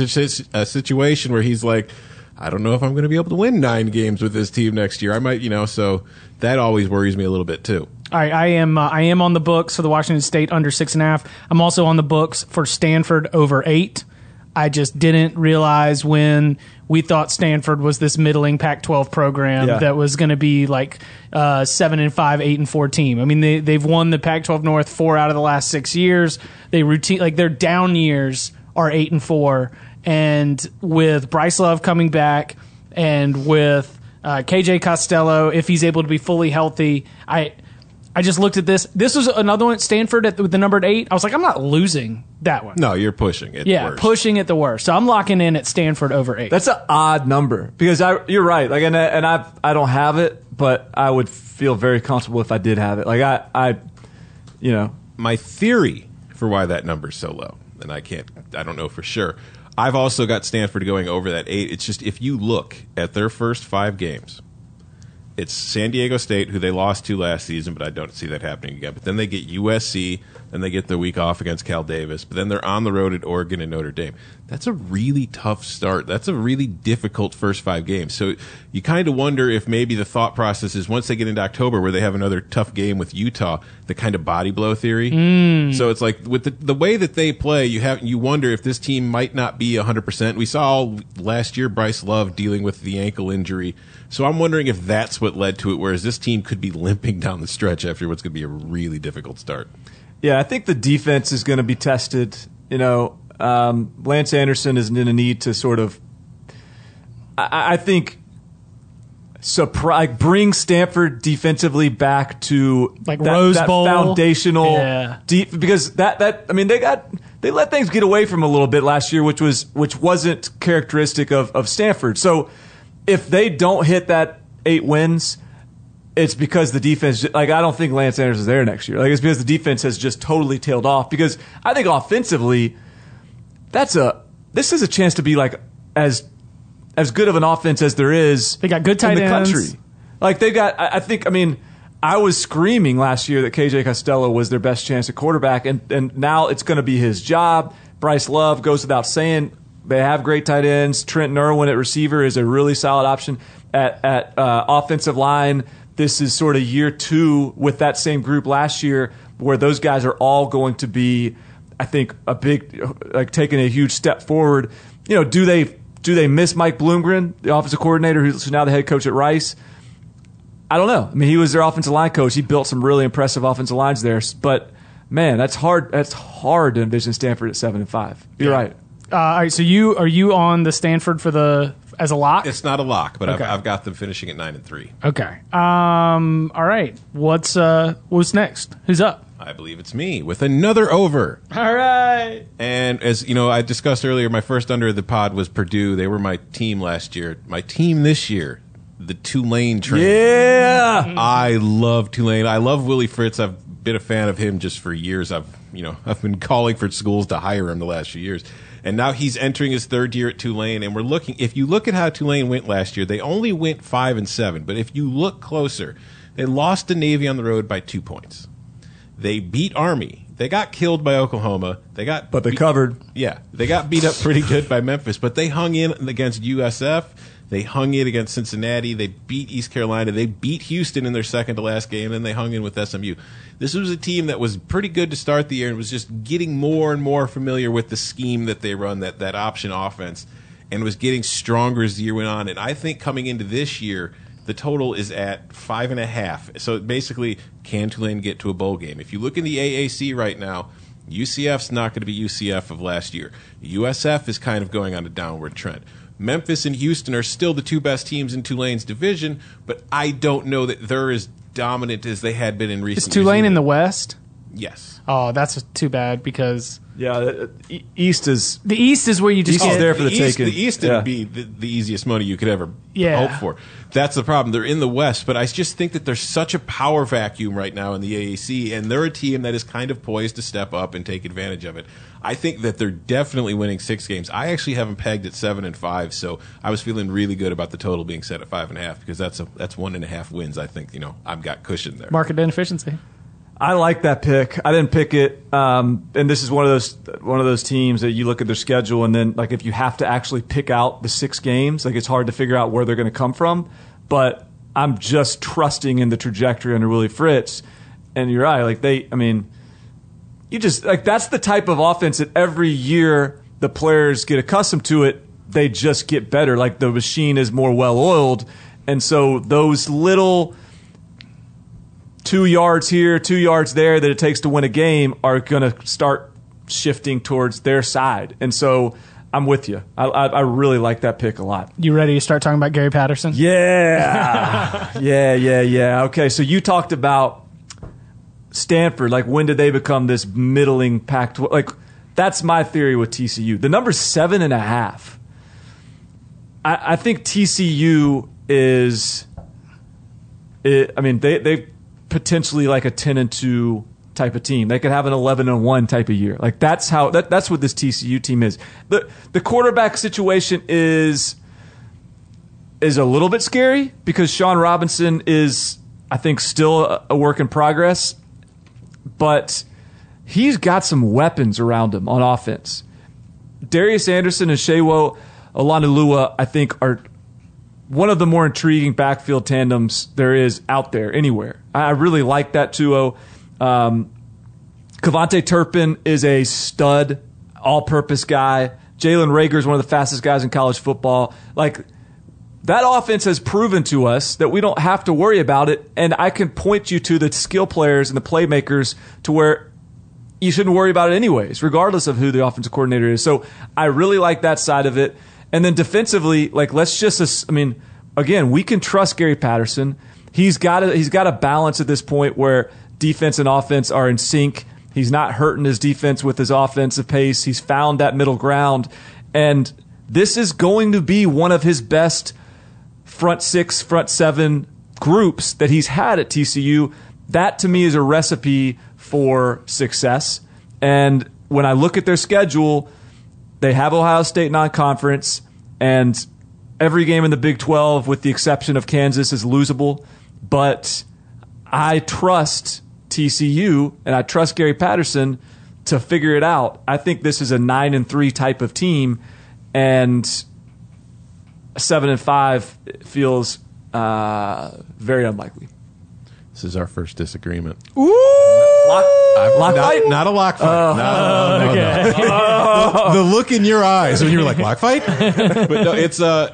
a situation where he's like, I don't know if I'm going to be able to win 9 games with this team next year. I might, so that always worries me a little bit too. All right, I am on the books for the Washington State under 6.5. I'm also on the books for Stanford over 8. I just didn't realize when we thought Stanford was this middling Pac-12 program that was going to be like 7-5, 8-4 team. I mean, they've won the Pac-12 North 4 out of the last 6 years. They routine like their down years are 8-4, and with Bryce Love coming back and with KJ Costello, if he's able to be fully healthy, I just looked at this. This was another one at Stanford with the number 8. I was like, I'm not losing that one. No, you're pushing it. Yeah, worst. Pushing it the worst. So I'm locking in at Stanford over 8. That's an odd number because you're right. Like, and I don't have it, but I would feel very comfortable if I did have it. Like I you know, my theory for why that number's so low, and I don't know for sure. I've also got Stanford going over that 8. It's just if you look at their first 5 games. It's San Diego State, who they lost to last season, but I don't see that happening again. But then they get USC, then they get the week off against Cal Davis, but then they're on the road at Oregon and Notre Dame. That's a really tough start. That's a really difficult first 5 games. So you kind of wonder if maybe the thought process is once they get into October where they have another tough game with Utah, the kind of body blow theory. So it's like with the way that they play, you wonder if this team might not be 100%. We saw last year Bryce Love dealing with the ankle injury. So I'm wondering if that's what led to it, whereas this team could be limping down the stretch after what's going to be a really difficult start. Yeah, I think the defense is going to be tested. You know, Lance Anderson is going to need to sort of, I think, bring Stanford defensively back to like that, Rose Bowl. That foundational deep, because they let things get away from a little bit last year, which wasn't characteristic of Stanford. So if they don't hit that 8 wins, it's because the defense, like, I don't think Lance Anderson's there next year. Like, it's because the defense has just totally tailed off. Because I think offensively, this is a chance to be like as good of an offense as there is. They got good tight ends in the country. Like they got, I was screaming last year that KJ Costello was their best chance at quarterback, and now it's going to be his job. Bryce Love goes without saying. They have great tight ends. Trent Irwin at receiver is a really solid option. At offensive line, this is sort of year 2 with that same group last year where those guys are all going to be, I think, taking a huge step forward. You know, do they miss Mike Bloomgren, the offensive coordinator who's now the head coach at Rice? I don't know. I mean, he was their offensive line coach. He built some really impressive offensive lines there. But, man, that's hard to envision Stanford at 7-5. You're right. All right, so are you on the Stanford as a lock? It's not a lock, but okay. I've got them finishing at 9-3. Okay. All right. What's next? Who's up? I believe it's me with another over. All right. And as you know, I discussed earlier, my first under the pod was Purdue. They were my team last year. My team this year, the Tulane train. Yeah. I love Tulane. I love Willie Fritz. I've been a fan of him just for years. I've been calling for schools to hire him the last few years. And now he's entering his 3rd year at Tulane, and if you look at how Tulane went last year, they only went 5-7. But if you look closer, they lost to Navy on the road by 2 points. They beat Army. They got killed by Oklahoma. They covered. Yeah. They got beat up pretty good by Memphis, but they hung in against USF. They hung in against Cincinnati. They beat East Carolina. They beat Houston in their second-to-last game, and they hung in with SMU. This was a team that was pretty good to start the year and was just getting more and more familiar with the scheme that they run, that option offense, and was getting stronger as the year went on. And I think coming into this year, the total is at 5.5. So basically, can Tulane get to a bowl game? If you look in the AAC right now, UCF's not going to be UCF of last year. USF is kind of going on a downward trend. Memphis and Houston are still the 2 best teams in Tulane's division, but I don't know that they're as dominant as they had been in recent years. Is Tulane in the West? Yes. Oh, that's too bad because the East is where you just get there for the taking. The East would be the easiest money you could ever hope for. That's the problem. They're in the West, but I just think that there's such a power vacuum right now in the AAC, and they're a team that is kind of poised to step up and take advantage of it. I think that they're definitely winning 6 games. I actually have them pegged at 7-5, so I was feeling really good about the total being set at 5.5 because that's 1.5 wins. I think I've got cushion there. Market inefficiency. I like that pick. I didn't pick it, and this is one of those teams that you look at their schedule, and then like if you have to actually pick out the 6 games, like it's hard to figure out where they're going to come from. But I'm just trusting in the trajectory under Willie Fritz, and you're right. Like that's the type of offense that every year the players get accustomed to it. They just get better. Like the machine is more well oiled, and so those little 2 yards here, 2 yards there that it takes to win a game are going to start shifting towards their side. And so I'm with you. I really like that pick a lot. You ready to start talking about Gary Patterson? Yeah. Yeah. Okay, so you talked about Stanford. Like, when did they become this middling Pac-12? Like, that's my theory with TCU. The number's 7.5. I think TCU is... I mean, they potentially like a 10-2 type of team. They could have an 11-1 type of year. Like that's how that's what this TCU team is. The quarterback situation is a little bit scary because Sean Robinson is, I think, still a work in progress, but he's got some weapons around him on offense. Darius Anderson and Shewo Olanoluwa, I think, are one of the more intriguing backfield tandems there is out there anywhere. I really like that 2-0. Kevontae Turpin is a stud, all-purpose guy. Jalen Reagor is one of the fastest guys in college football. Like, that offense has proven to us that we don't have to worry about it, and I can point you to the skill players and the playmakers to where you shouldn't worry about it anyways, regardless of who the offensive coordinator is. So I really like that side of it. And then defensively, like, let's just, I mean, again, we can trust Gary Patterson. He's got a balance at this point where defense and offense are in sync. He's not hurting his defense with his offensive pace. He's found that middle ground. And this is going to be one of his best front six, front seven groups that he's had at TCU. That, to me, is a recipe for success. And when I look at their schedule, they have Ohio State non-conference, and every game in the Big 12, with the exception of Kansas, is losable. But I trust TCU, and I trust Gary Patterson to figure it out. I think this is a 9-3 type of team, and 7-5 feels very unlikely. This is our first disagreement. Ooh! Lock fight? Not a lock fight. No. The look in your eyes when you were like, lock fight? But no, it's I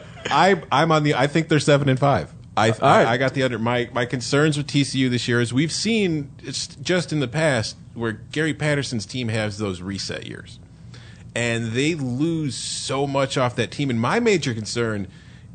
think they're 7-5. I got the under. My concerns with TCU this year is we've seen, it's just in the past, where Gary Patterson's team has those reset years. And they lose so much off that team. And my major concern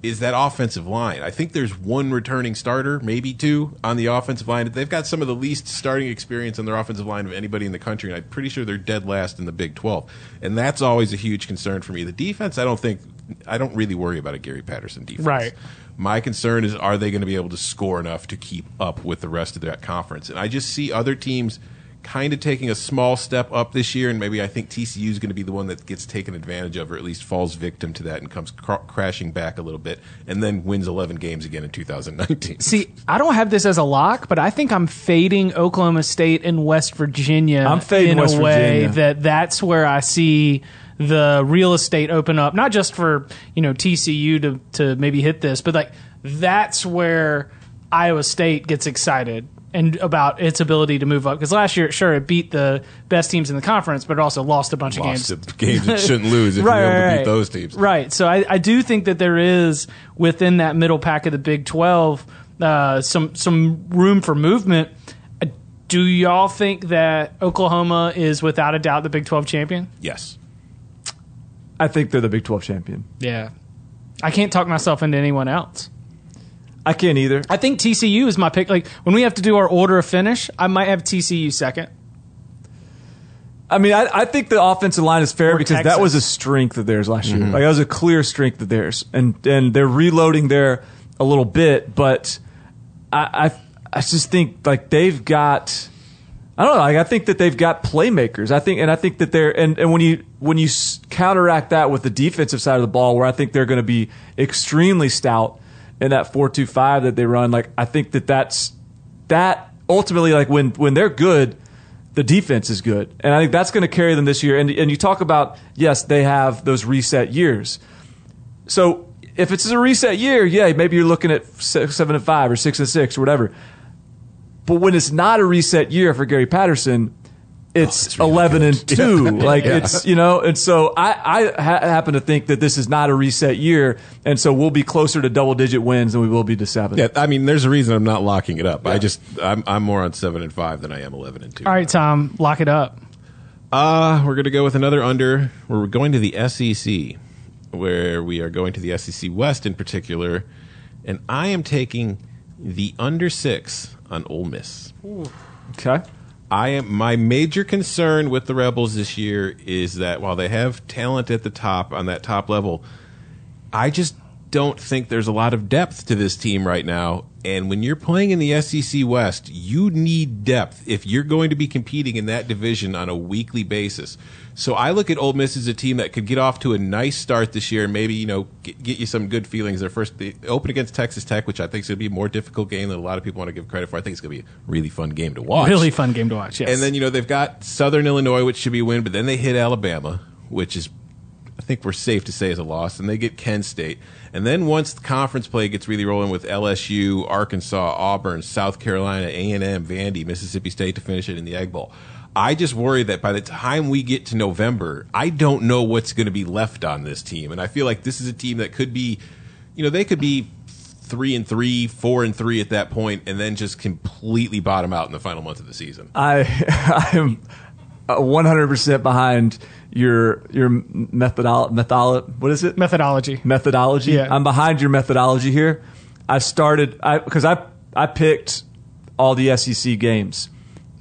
is that offensive line. I think there's one returning starter, maybe two, on the offensive line. They've got some of the least starting experience on their offensive line of anybody in the country, and I'm pretty sure they're dead last in the Big 12. And that's always a huge concern for me. The defense, I don't really worry about a Gary Patterson defense. Right. My concern is, are they going to be able to score enough to keep up with the rest of that conference? And I just see other teams kind of taking a small step up this year, and maybe I think TCU is going to be the one that gets taken advantage of, or at least falls victim to that and comes crashing back a little bit, and then wins 11 games again in 2019. See, I don't have this as a lock, but I think I'm fading Oklahoma State and West Virginia in a way that that's where I see the real estate open up, not just for, you know, TCU to maybe hit this, but like that's where Iowa State gets excited and about its ability to move up. Because last year, sure, it beat the best teams in the conference, but it also lost a bunch of games it shouldn't lose if you're able to beat those teams. Right. So I do think that there is, within that middle pack of the Big 12, some room for movement. Do y'all think that Oklahoma is, without a doubt, the Big 12 champion? Yes. I think they're the Big 12 champion. Yeah. I can't talk myself into anyone else. I can't either. I think TCU is my pick. Like, when we have to do our order of finish, I might have TCU second. I mean, I think the offensive line is fair because Texas. That was a strength of theirs last year. Like, that was a clear strength of theirs. And they're reloading there a little bit, but I just think, like, they've got, I don't know, like, I think that they've got playmakers. I think that they're, and when you counteract that with the defensive side of the ball, where I think they're going to be extremely stout in that 4-2-5 that they run, like, I think that's ultimately, like, when they're good, the defense is good, and I think that's going to carry them this year. And you talk about, yes, they have those reset years. So if it's a reset year, yeah, maybe you're looking at 7-5 or 6-6 or whatever. But when it's not a reset year for Gary Patterson, it's 11-2, like, yeah. It's, you know, and so I happen to think that this is not a reset year, and so we'll be closer to double-digit wins than we will be to 7. Yeah, I mean, there's a reason I'm not locking it up. Yeah. I'm more on 7-5 than I am 11-2. All right, Tom, lock it up. We're going to go with another under. We're going to the SEC, where we are going to the SEC West in particular. And I am taking the under 6 on Ole Miss. Ooh. Okay. My major concern with the Rebels this year is that while they have talent at the top, on that top level, I just don't think there's a lot of depth to this team right now. And when you're playing in the SEC West, you need depth if you're going to be competing in that division on a weekly basis. So I look at Ole Miss as a team that could get off to a nice start this year and maybe, you know, get you some good feelings. Their first, they open against Texas Tech, which I think is going to be a more difficult game than a lot of people want to give credit for. I think it's going to be a really fun game to watch. Really fun game to watch, yes. And then, you know, they've got Southern Illinois, which should be a win, but then they hit Alabama, which is, I think we're safe to say, is a loss. And they get Kent State. And then once the conference play gets really rolling with LSU, Arkansas, Auburn, South Carolina, A&M, Vandy, Mississippi State to finish it in the Egg Bowl. I just worry that by the time we get to November, I don't know what's going to be left on this team. And I feel like this is a team that could be, you know, they could be 3-3, 4-3 at that point, and then just completely bottom out in the final month of the season. I'm 100% behind your methodology. Yeah. I'm behind your methodology here. I picked all the SEC games,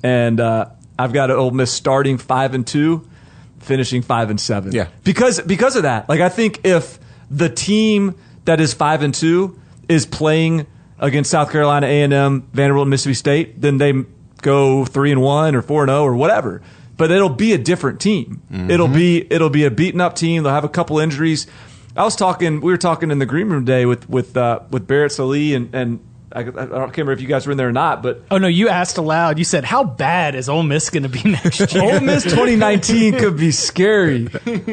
and I've got Ole Miss starting 5-2, finishing 5-7. Yeah, because of that. Like, I think if the team that is 5-2 is playing against South Carolina, A&M, Vanderbilt, and Mississippi State, then they go 3-1 or 4-0 or whatever. But it'll be a different team. Mm-hmm. It'll be a beaten up team. They'll have a couple injuries. We were talking in the green room today with Barrett Salee and I don't remember if you guys were in there or not, but oh no, you asked aloud. You said, "How bad is Ole Miss going to be next year?" Ole Miss 2019 could be scary,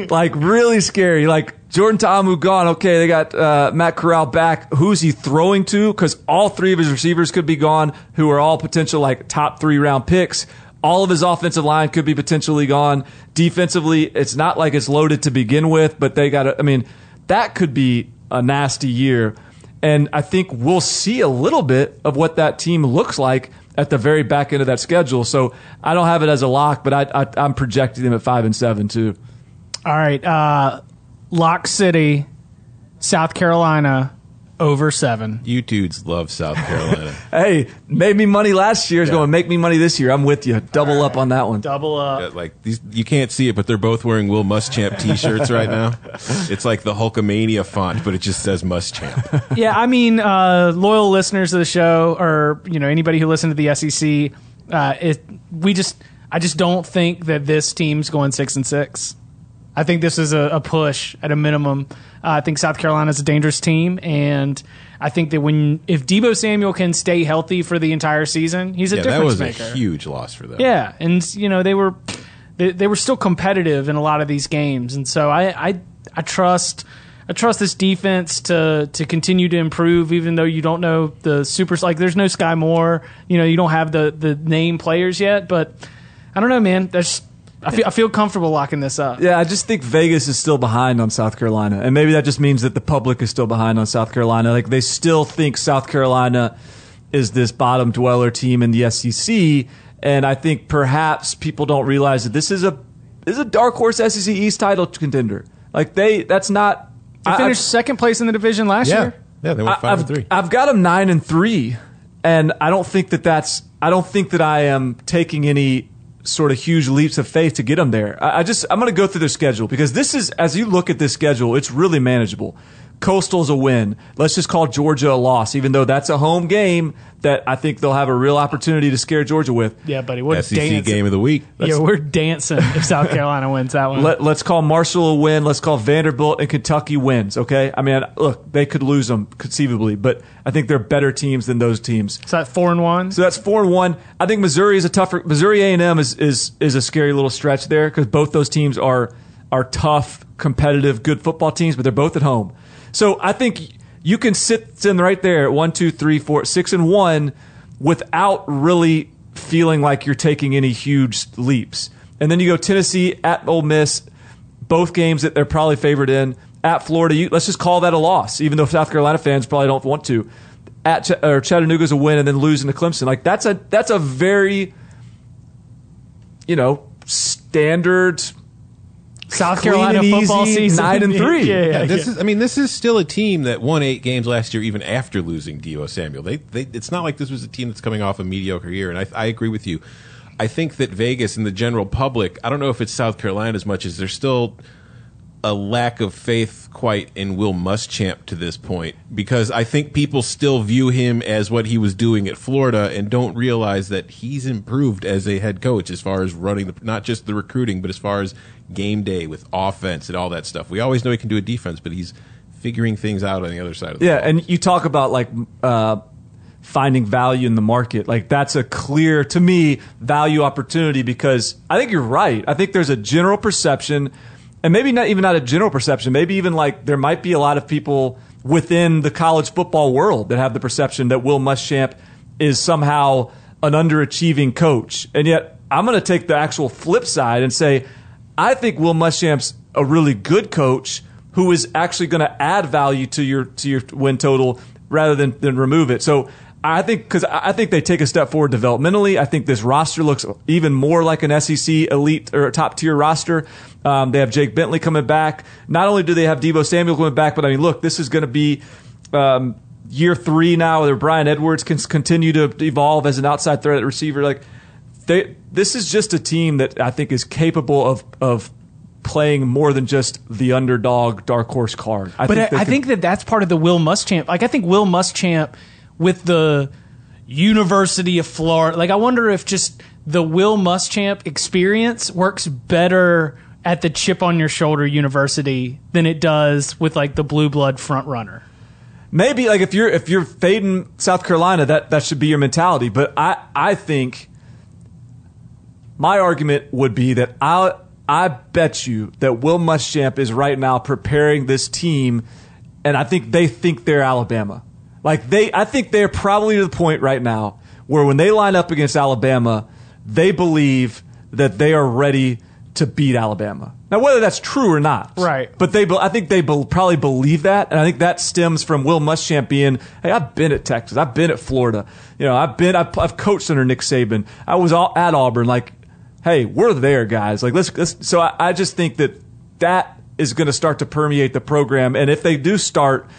like really scary. Like Jordan Ta'amu gone. Okay, they got Matt Corral back. Who's he throwing to? Because all three of his receivers could be gone, who are all potential like top 3-round picks. All of his offensive line could be potentially gone. Defensively, it's not like it's loaded to begin with, but they got. I mean, that could be a nasty year. And I think we'll see a little bit of what that team looks like at the very back end of that schedule. So I don't have it as a lock, but I'm projecting them at 5-7 too. All right, Lock City, South Carolina, over 7. You dudes love South Carolina. Hey, made me money last year. It's going to make me money this year. I'm with you. Double up on that one. Double up. Yeah, like these, you can't see it, but they're both wearing Will Muschamp T-shirts right now. It's like the Hulkamania font, but it just says Muschamp. Yeah, I mean, loyal listeners of the show, or you know, anybody who listened to the SEC, I just don't think that this team's going 6-6. I think this is a push at a minimum. I think South Carolina is a dangerous team, and I think that if Deebo Samuel can stay healthy for the entire season, he's a difference maker. That was a huge loss for them. Yeah, and you know they were still competitive in a lot of these games, and so I trust this defense to continue to improve, even though you don't know the supers. Like there's no Sky Moore, you know, you don't have the name players yet, but I don't know, man. I feel comfortable locking this up. Yeah, I just think Vegas is still behind on South Carolina. And maybe that just means that the public is still behind on South Carolina. Like, they still think South Carolina is this bottom-dweller team in the SEC. And I think perhaps people don't realize that this is a dark horse SEC East title contender. Like, They finished second place in the division last year. Yeah, they went 5-3. I've got them 9-3. And I don't think that I am taking any sort of huge leaps of faith to get them there. I'm going to go through their schedule, because this is, as you look at this schedule, it's really manageable. Coastal's a win. Let's just call Georgia a loss, even though that's a home game that I think they'll have a real opportunity to scare Georgia with. Yeah, buddy, we're SEC dancing. Game of the week. We're dancing if South Carolina wins that one. Let's call Marshall a win. Let's call Vanderbilt and Kentucky wins, okay? I mean, look, they could lose them conceivably, but I think they're better teams than those teams. So that's 4-1? So that's 4-1. I think Missouri is a tougher – Missouri A&M is a scary little stretch there, because both those teams are tough, competitive, good football teams, but they're both at home. So I think you can sit in right there at 1, 2, 3, 4, 6-1 without really feeling like you're taking any huge leaps. And then you go Tennessee at Ole Miss, both games that they're probably favored in. At Florida, let's just call that a loss, even though South Carolina fans probably don't want to. At Chattanooga's a win, and then losing to Clemson. Like that's a very, you know, standard South Carolina football season, 9-3. Yeah, this is. I mean, this is still a team that won 8 games last year, even after losing Deebo Samuel. It's not like this was a team that's coming off a mediocre year. And I agree with you. I think that Vegas and the general public, I don't know if it's South Carolina as much as there's still a lack of faith quite in Will Muschamp to this point, because I think people still view him as what he was doing at Florida and don't realize that he's improved as a head coach as far as running the, not just the recruiting, but as far as game day with offense and all that stuff. We always know he can do a defense, but he's figuring things out on the other side of the ball. And you talk about like finding value in the market. Like that's a clear, to me, value opportunity, because I think you're right. I think there's a general perception, and maybe not a general perception, maybe even like there might be a lot of people within the college football world that have the perception that Will Muschamp is somehow an underachieving coach. And yet I'm going to take the actual flip side and say, I think Will Muschamp's a really good coach who is actually going to add value to your win total rather than remove it. So I think, because I think they take a step forward developmentally. I think this roster looks even more like an SEC elite or top tier roster. They have Jake Bentley coming back. Not only do they have Deebo Samuel coming back, but I mean, look, this is going to be year 3 now where Brian Edwards can continue to evolve as an outside threat receiver. Like this is just a team that I think is capable of playing more than just the underdog dark horse card. I think that that's part of the Will Muschamp. Like I think Will Muschamp with the University of Florida, like I wonder if just the Will Muschamp experience works better at the chip on your shoulder university than it does with like the blue blood front runner. Maybe like if you're fading South Carolina, that should be your mentality. But I think my argument would be that I bet you that Will Muschamp is right now preparing this team, and I think they think they're Alabama. Like I think they're probably to the point right now where when they line up against Alabama, they believe that they are ready to beat Alabama. Now, whether that's true or not, right? But I think they probably believe that, and I think that stems from Will Muschamp being, hey, I've been at Texas, I've been at Florida, you know, I've coached under Nick Saban, I was at Auburn. Like, hey, we're there, guys. Like, let's. So I just think that is going to start to permeate the program, and if they do start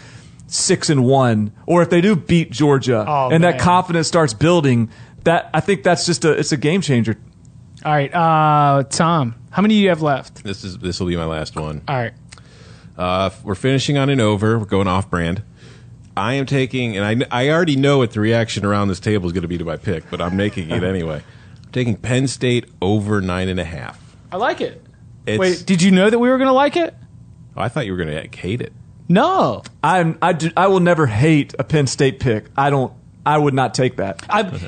6-1, or if they do beat Georgia, that confidence starts building, that I think that's just it's a game changer. All right, Tom, how many do you have left? This will be my last one. All right, we're finishing on an over. We're going off brand. I am taking, and I already know what the reaction around this table is going to be to my pick, but I'm making it anyway. I'm taking Penn State over 9.5. I like it. Wait, did you know that we were going to like it? I thought you were going to hate it. No, I will never hate a Penn State pick. I would not take that.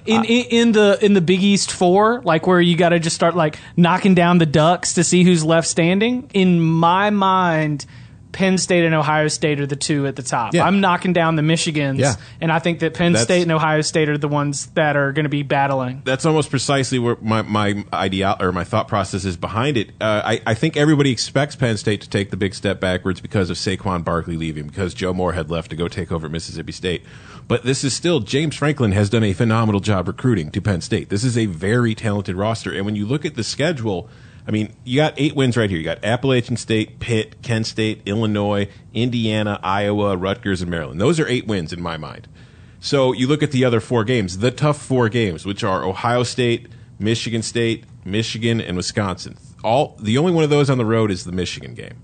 In the Big East 4, like where you got to just start like knocking down the Ducks to see who's left standing. In my mind, Penn State and Ohio State are the two at the top. Yeah. I'm knocking down the Michigans, and I think that Penn State and Ohio State are the ones that are going to be battling. That's almost precisely where my idea or my thought process is behind it. I think everybody expects Penn State to take the big step backwards because of Saquon Barkley leaving, because Joe Moore had left to go take over Mississippi State. But this is still, James Franklin has done a phenomenal job recruiting to Penn State. This is a very talented roster, and when you look at the schedule, I mean, you got 8 wins right here. You got Appalachian State, Pitt, Kent State, Illinois, Indiana, Iowa, Rutgers, and Maryland. Those are 8 wins in my mind. So you look at the other 4 games, the tough 4 games, which are Ohio State, Michigan, and Wisconsin. The only one of those on the road is the Michigan game.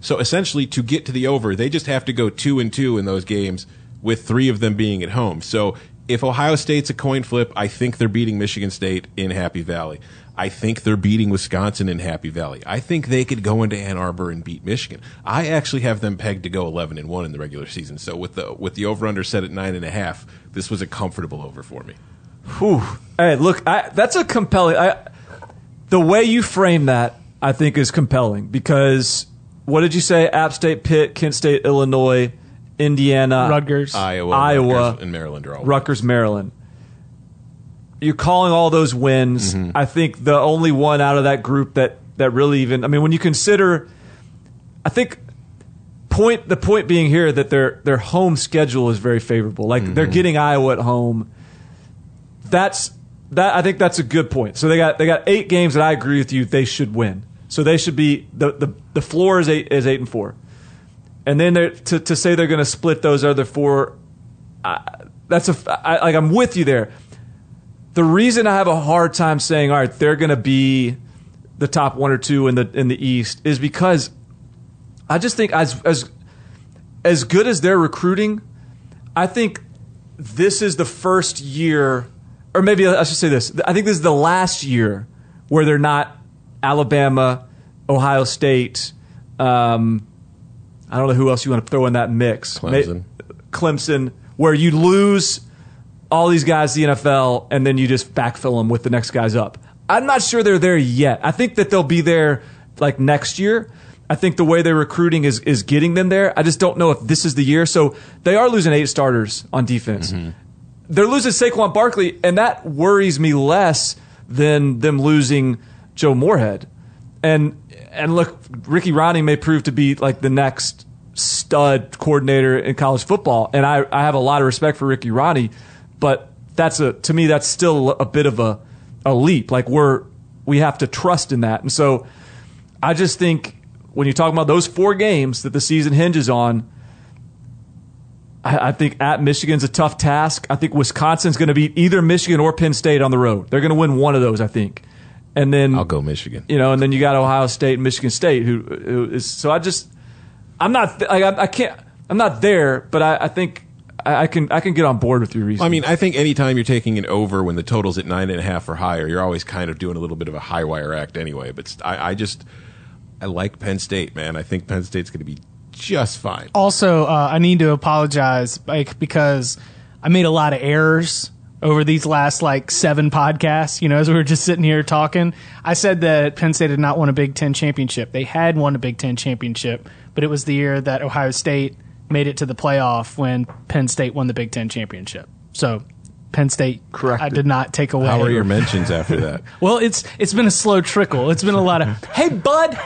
So essentially, to get to the over, they just have to go 2-2 in those games, with 3 of them being at home. So if Ohio State's a coin flip, I think they're beating Michigan State in Happy Valley. I think they're beating Wisconsin in Happy Valley. I think they could go into Ann Arbor and beat Michigan. I actually have them pegged to go 11-1 in the regular season. So with the over/under set at 9.5, this was a comfortable over for me. Whew. Hey, look, that's a compelling. The way you frame that, I think, is compelling, because what did you say? App State, Pitt, Kent State, Illinois, Indiana, Rutgers, Iowa, Rutgers, and Maryland are all Rutgers, Maryland. You're calling all those wins. Mm-hmm. I think the only one out of that group that really even, I mean, when you consider, I think the point being here that their home schedule is very favorable. Like, mm-hmm. They're getting Iowa at home. That's that I think that's a good point. So they got 8 games that I agree with you they should win. So they should be the floor is 8 and 4, and then to say they're going to split those other 4. I'm with you there. The reason I have a hard time saying, all right, they're going to be the top 1 or 2 in the East is because I just think as good as they're recruiting, I think this is the first year, or maybe I should say this. I think this is the last year where they're not Alabama, Ohio State. I don't know who else you want to throw in that mix. Clemson, where you lose all these guys to the NFL and then you just backfill them with the next guys up. I'm not sure they're there yet. I think that they'll be there like next year. I think the way they're recruiting is getting them there. I just don't know if this is the year. So they are losing 8 starters on defense. Mm-hmm. They're losing Saquon Barkley, and that worries me less than them losing Joe Moorhead. And look, Ricky Rahne may prove to be like the next stud coordinator in college football, and I have a lot of respect for Ricky Rahne, but to me that's still a bit of a leap. Like we have to trust in that. And so I just think when you talk about those 4 games that the season hinges on, I think at Michigan's a tough task. I think Wisconsin's going to beat either Michigan or Penn State on the road. They're going to win one of those, I think. And then I'll go Michigan. You know, and then you got Ohio State and Michigan State, who is. So I'm not there, but I think I can get on board with your reason. I mean, I think anytime you're taking an over when the total's at 9.5 or higher, you're always kind of doing a little bit of a high wire act anyway. But I like Penn State, man. I think Penn State's going to be just fine. Also, I need to apologize, like, because I made a lot of errors over these last, 7 podcasts, you know, as we were just sitting here talking. I said that Penn State had not won a Big Ten championship. They had won a Big Ten championship, but it was the year that Ohio State made it to the playoff when Penn State won the Big Ten championship. So Penn State, correct. I did not take away. How are your mentions after that? Well, it's been a slow trickle. It's been a lot of, hey, bud,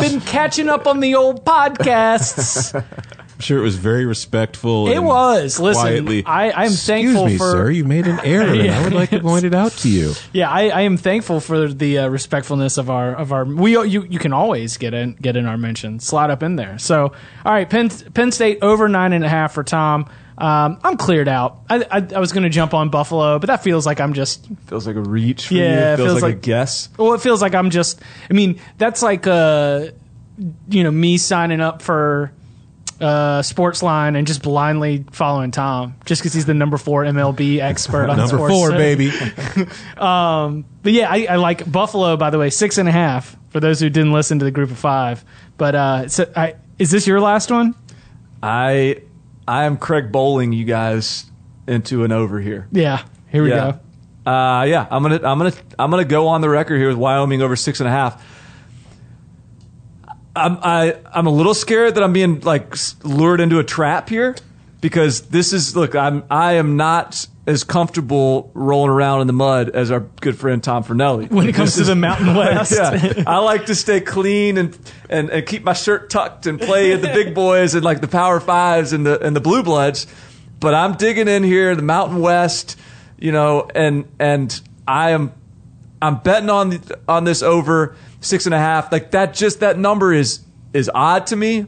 been catching up on the old podcasts. I'm sure it was very respectful. It was. Quietly. Listen, I'm thankful for. Sir, you made an error, and I would like to point it out to you. Yeah, I am thankful for the respectfulness of our. You can always get in our mention, slot up in there. So, all right, Penn State over 9.5 for Tom. I'm cleared out. I was going to jump on Buffalo, but that feels like I'm just... Feels like a reach for you? It feels like a guess? Well, it feels like I'm just... I mean, that's like me signing up for Sportsline and just blindly following Tom, just because he's the number 4 MLB expert on Number 4, baby. But yeah, I like Buffalo, by the way, 6.5, for those who didn't listen to the group of 5. But is this your last one? I am Craig bowling you guys into an over here. Yeah, here we go. I'm gonna go on the record here with Wyoming over 6.5. I'm a little scared that I'm being lured into a trap here, because this is I am not as comfortable rolling around in the mud as our good friend Tom Fornelli when it comes to the Mountain West. Yeah, I like to stay clean and keep my shirt tucked and play at the big boys and the Power Fives and the Blue Bloods, but I'm digging in here the Mountain West, and I'm betting on this over 6.5. That number is odd to me.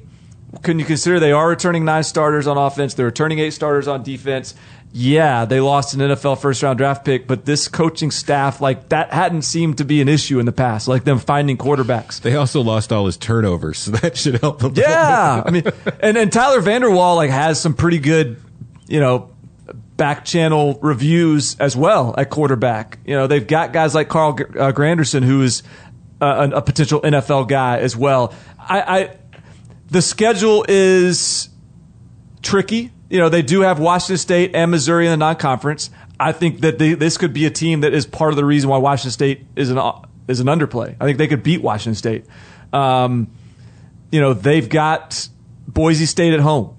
Can you consider they are returning 9 starters on offense? They're returning 8 starters on defense. Yeah, they lost an NFL first-round draft pick, but this coaching staff, that hadn't seemed to be an issue in the past, them finding quarterbacks. They also lost all his turnovers, so that should help them. Yeah, I mean, and Tyler Vander Waal, has some pretty good, back-channel reviews as well at quarterback. They've got guys like Carl Granderson, who is a potential NFL guy as well. The schedule is tricky. They do have Washington State and Missouri in the non-conference. I think that this could be a team that is part of the reason why Washington State is an underplay. I think they could beat Washington State. They've got Boise State at home.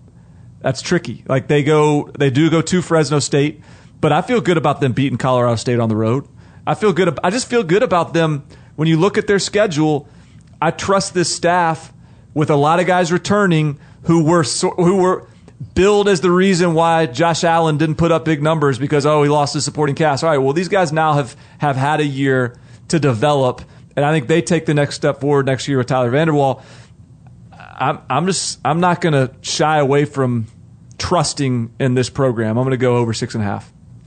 That's tricky. They do go to Fresno State, but I feel good about them beating Colorado State on the road. I just feel good about them. When you look at their schedule, I trust this staff with a lot of guys returning who were billed as the reason why Josh Allen didn't put up big numbers because, oh, he lost his supporting cast. All right, well, these guys now have had a year to develop, and I think they take the next step forward next year with Tyler Vander Waal. I'm not going to shy away from trusting in this program. I'm going to go over 6.5.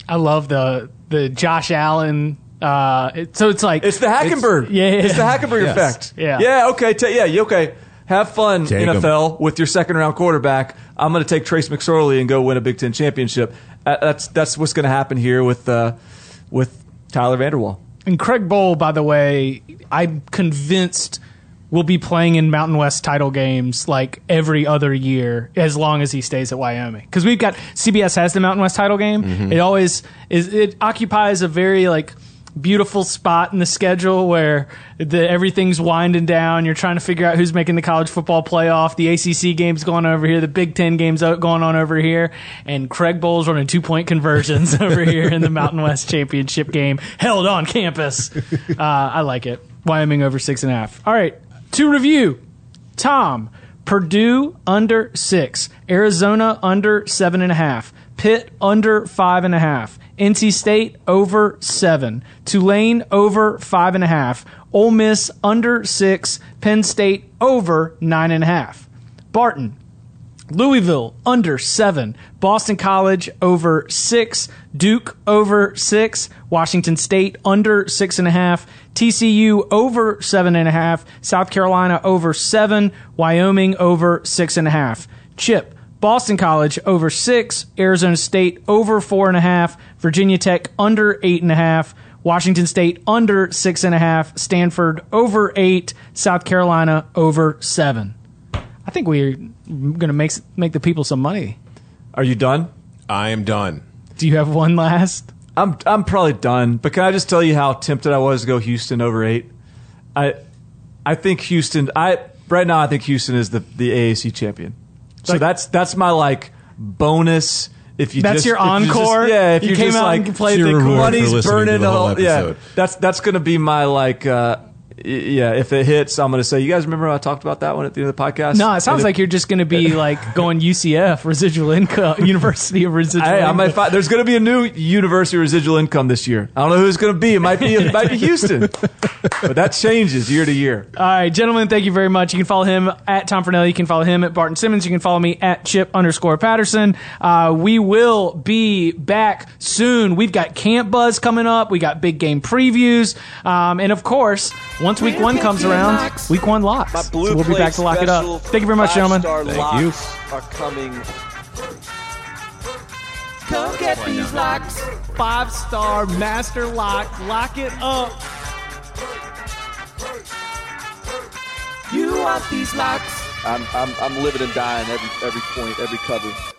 I love the Josh Allen. So it's like it's the Hackenberg. It's the Hackenberg effect. Yeah. Okay. Okay. Have fun, take NFL, with your second-round quarterback. I'm going to take Trace McSorley and go win a Big Ten championship. That's what's going to happen here with Tyler Vander Waal. And Craig Bowl, by the way, I'm convinced will be playing in Mountain West title games like every other year as long as he stays at Wyoming. Because we've got – CBS has the Mountain West title game. Mm-hmm. It always – it occupies a very, like – beautiful spot in the schedule where everything's winding down. You're trying to figure out who's making the college football playoff. The ACC game's going on over here. The Big Ten game's going on over here. And Craig Bohl's running 2-point conversions over here in the Mountain West Championship game held on campus. I like it. Wyoming over 6.5. All right, to review, Tom, Purdue under 6, Arizona under 7.5, Pitt under 5.5. NC State over 7, Tulane over 5.5, Ole Miss under 6, Penn State over 9.5. Barton, Louisville under 7, Boston College over 6, Duke over 6, Washington State under 6.5, TCU over 7.5, South Carolina over 7, Wyoming over 6.5. Chip, Boston College over 6, Arizona State over 4.5, Virginia Tech under 8.5, Washington State under 6.5, Stanford over 8, South Carolina over 7. I think we're going to make the people some money. Are you done? I am done. Do you have one last? I'm probably done, but can I just tell you how tempted I was to go Houston over 8? I think Houston. I think Houston is the AAC champion. So that's my like bonus. If you that's just, your encore. If you came out like, and played the money's burning. Yeah, that's gonna be my like. If it hits, I'm gonna say. You guys remember how I talked about that one at the end of the podcast? No, it sounds like you're just gonna be like going UCF residual income, University of Residual. There's gonna be a new University of Residual Income this year. I don't know who it's gonna be. It might be Houston, but that changes year to year. All right, gentlemen, thank you very much. You can follow him at Tom Fornelli. You can follow him at Barton Simmons. You can follow me at Chip_Patterson. We will be back soon. We've got Camp Buzz coming up. We got big game previews, and of course. Once week one comes around, week one locks. So we'll be back to lock it up. Thank you very much, gentlemen. Thank you. Are coming. Come get these locks. 5-star master lock. Lock it up. You want these locks? I'm living and dying every point, every cover.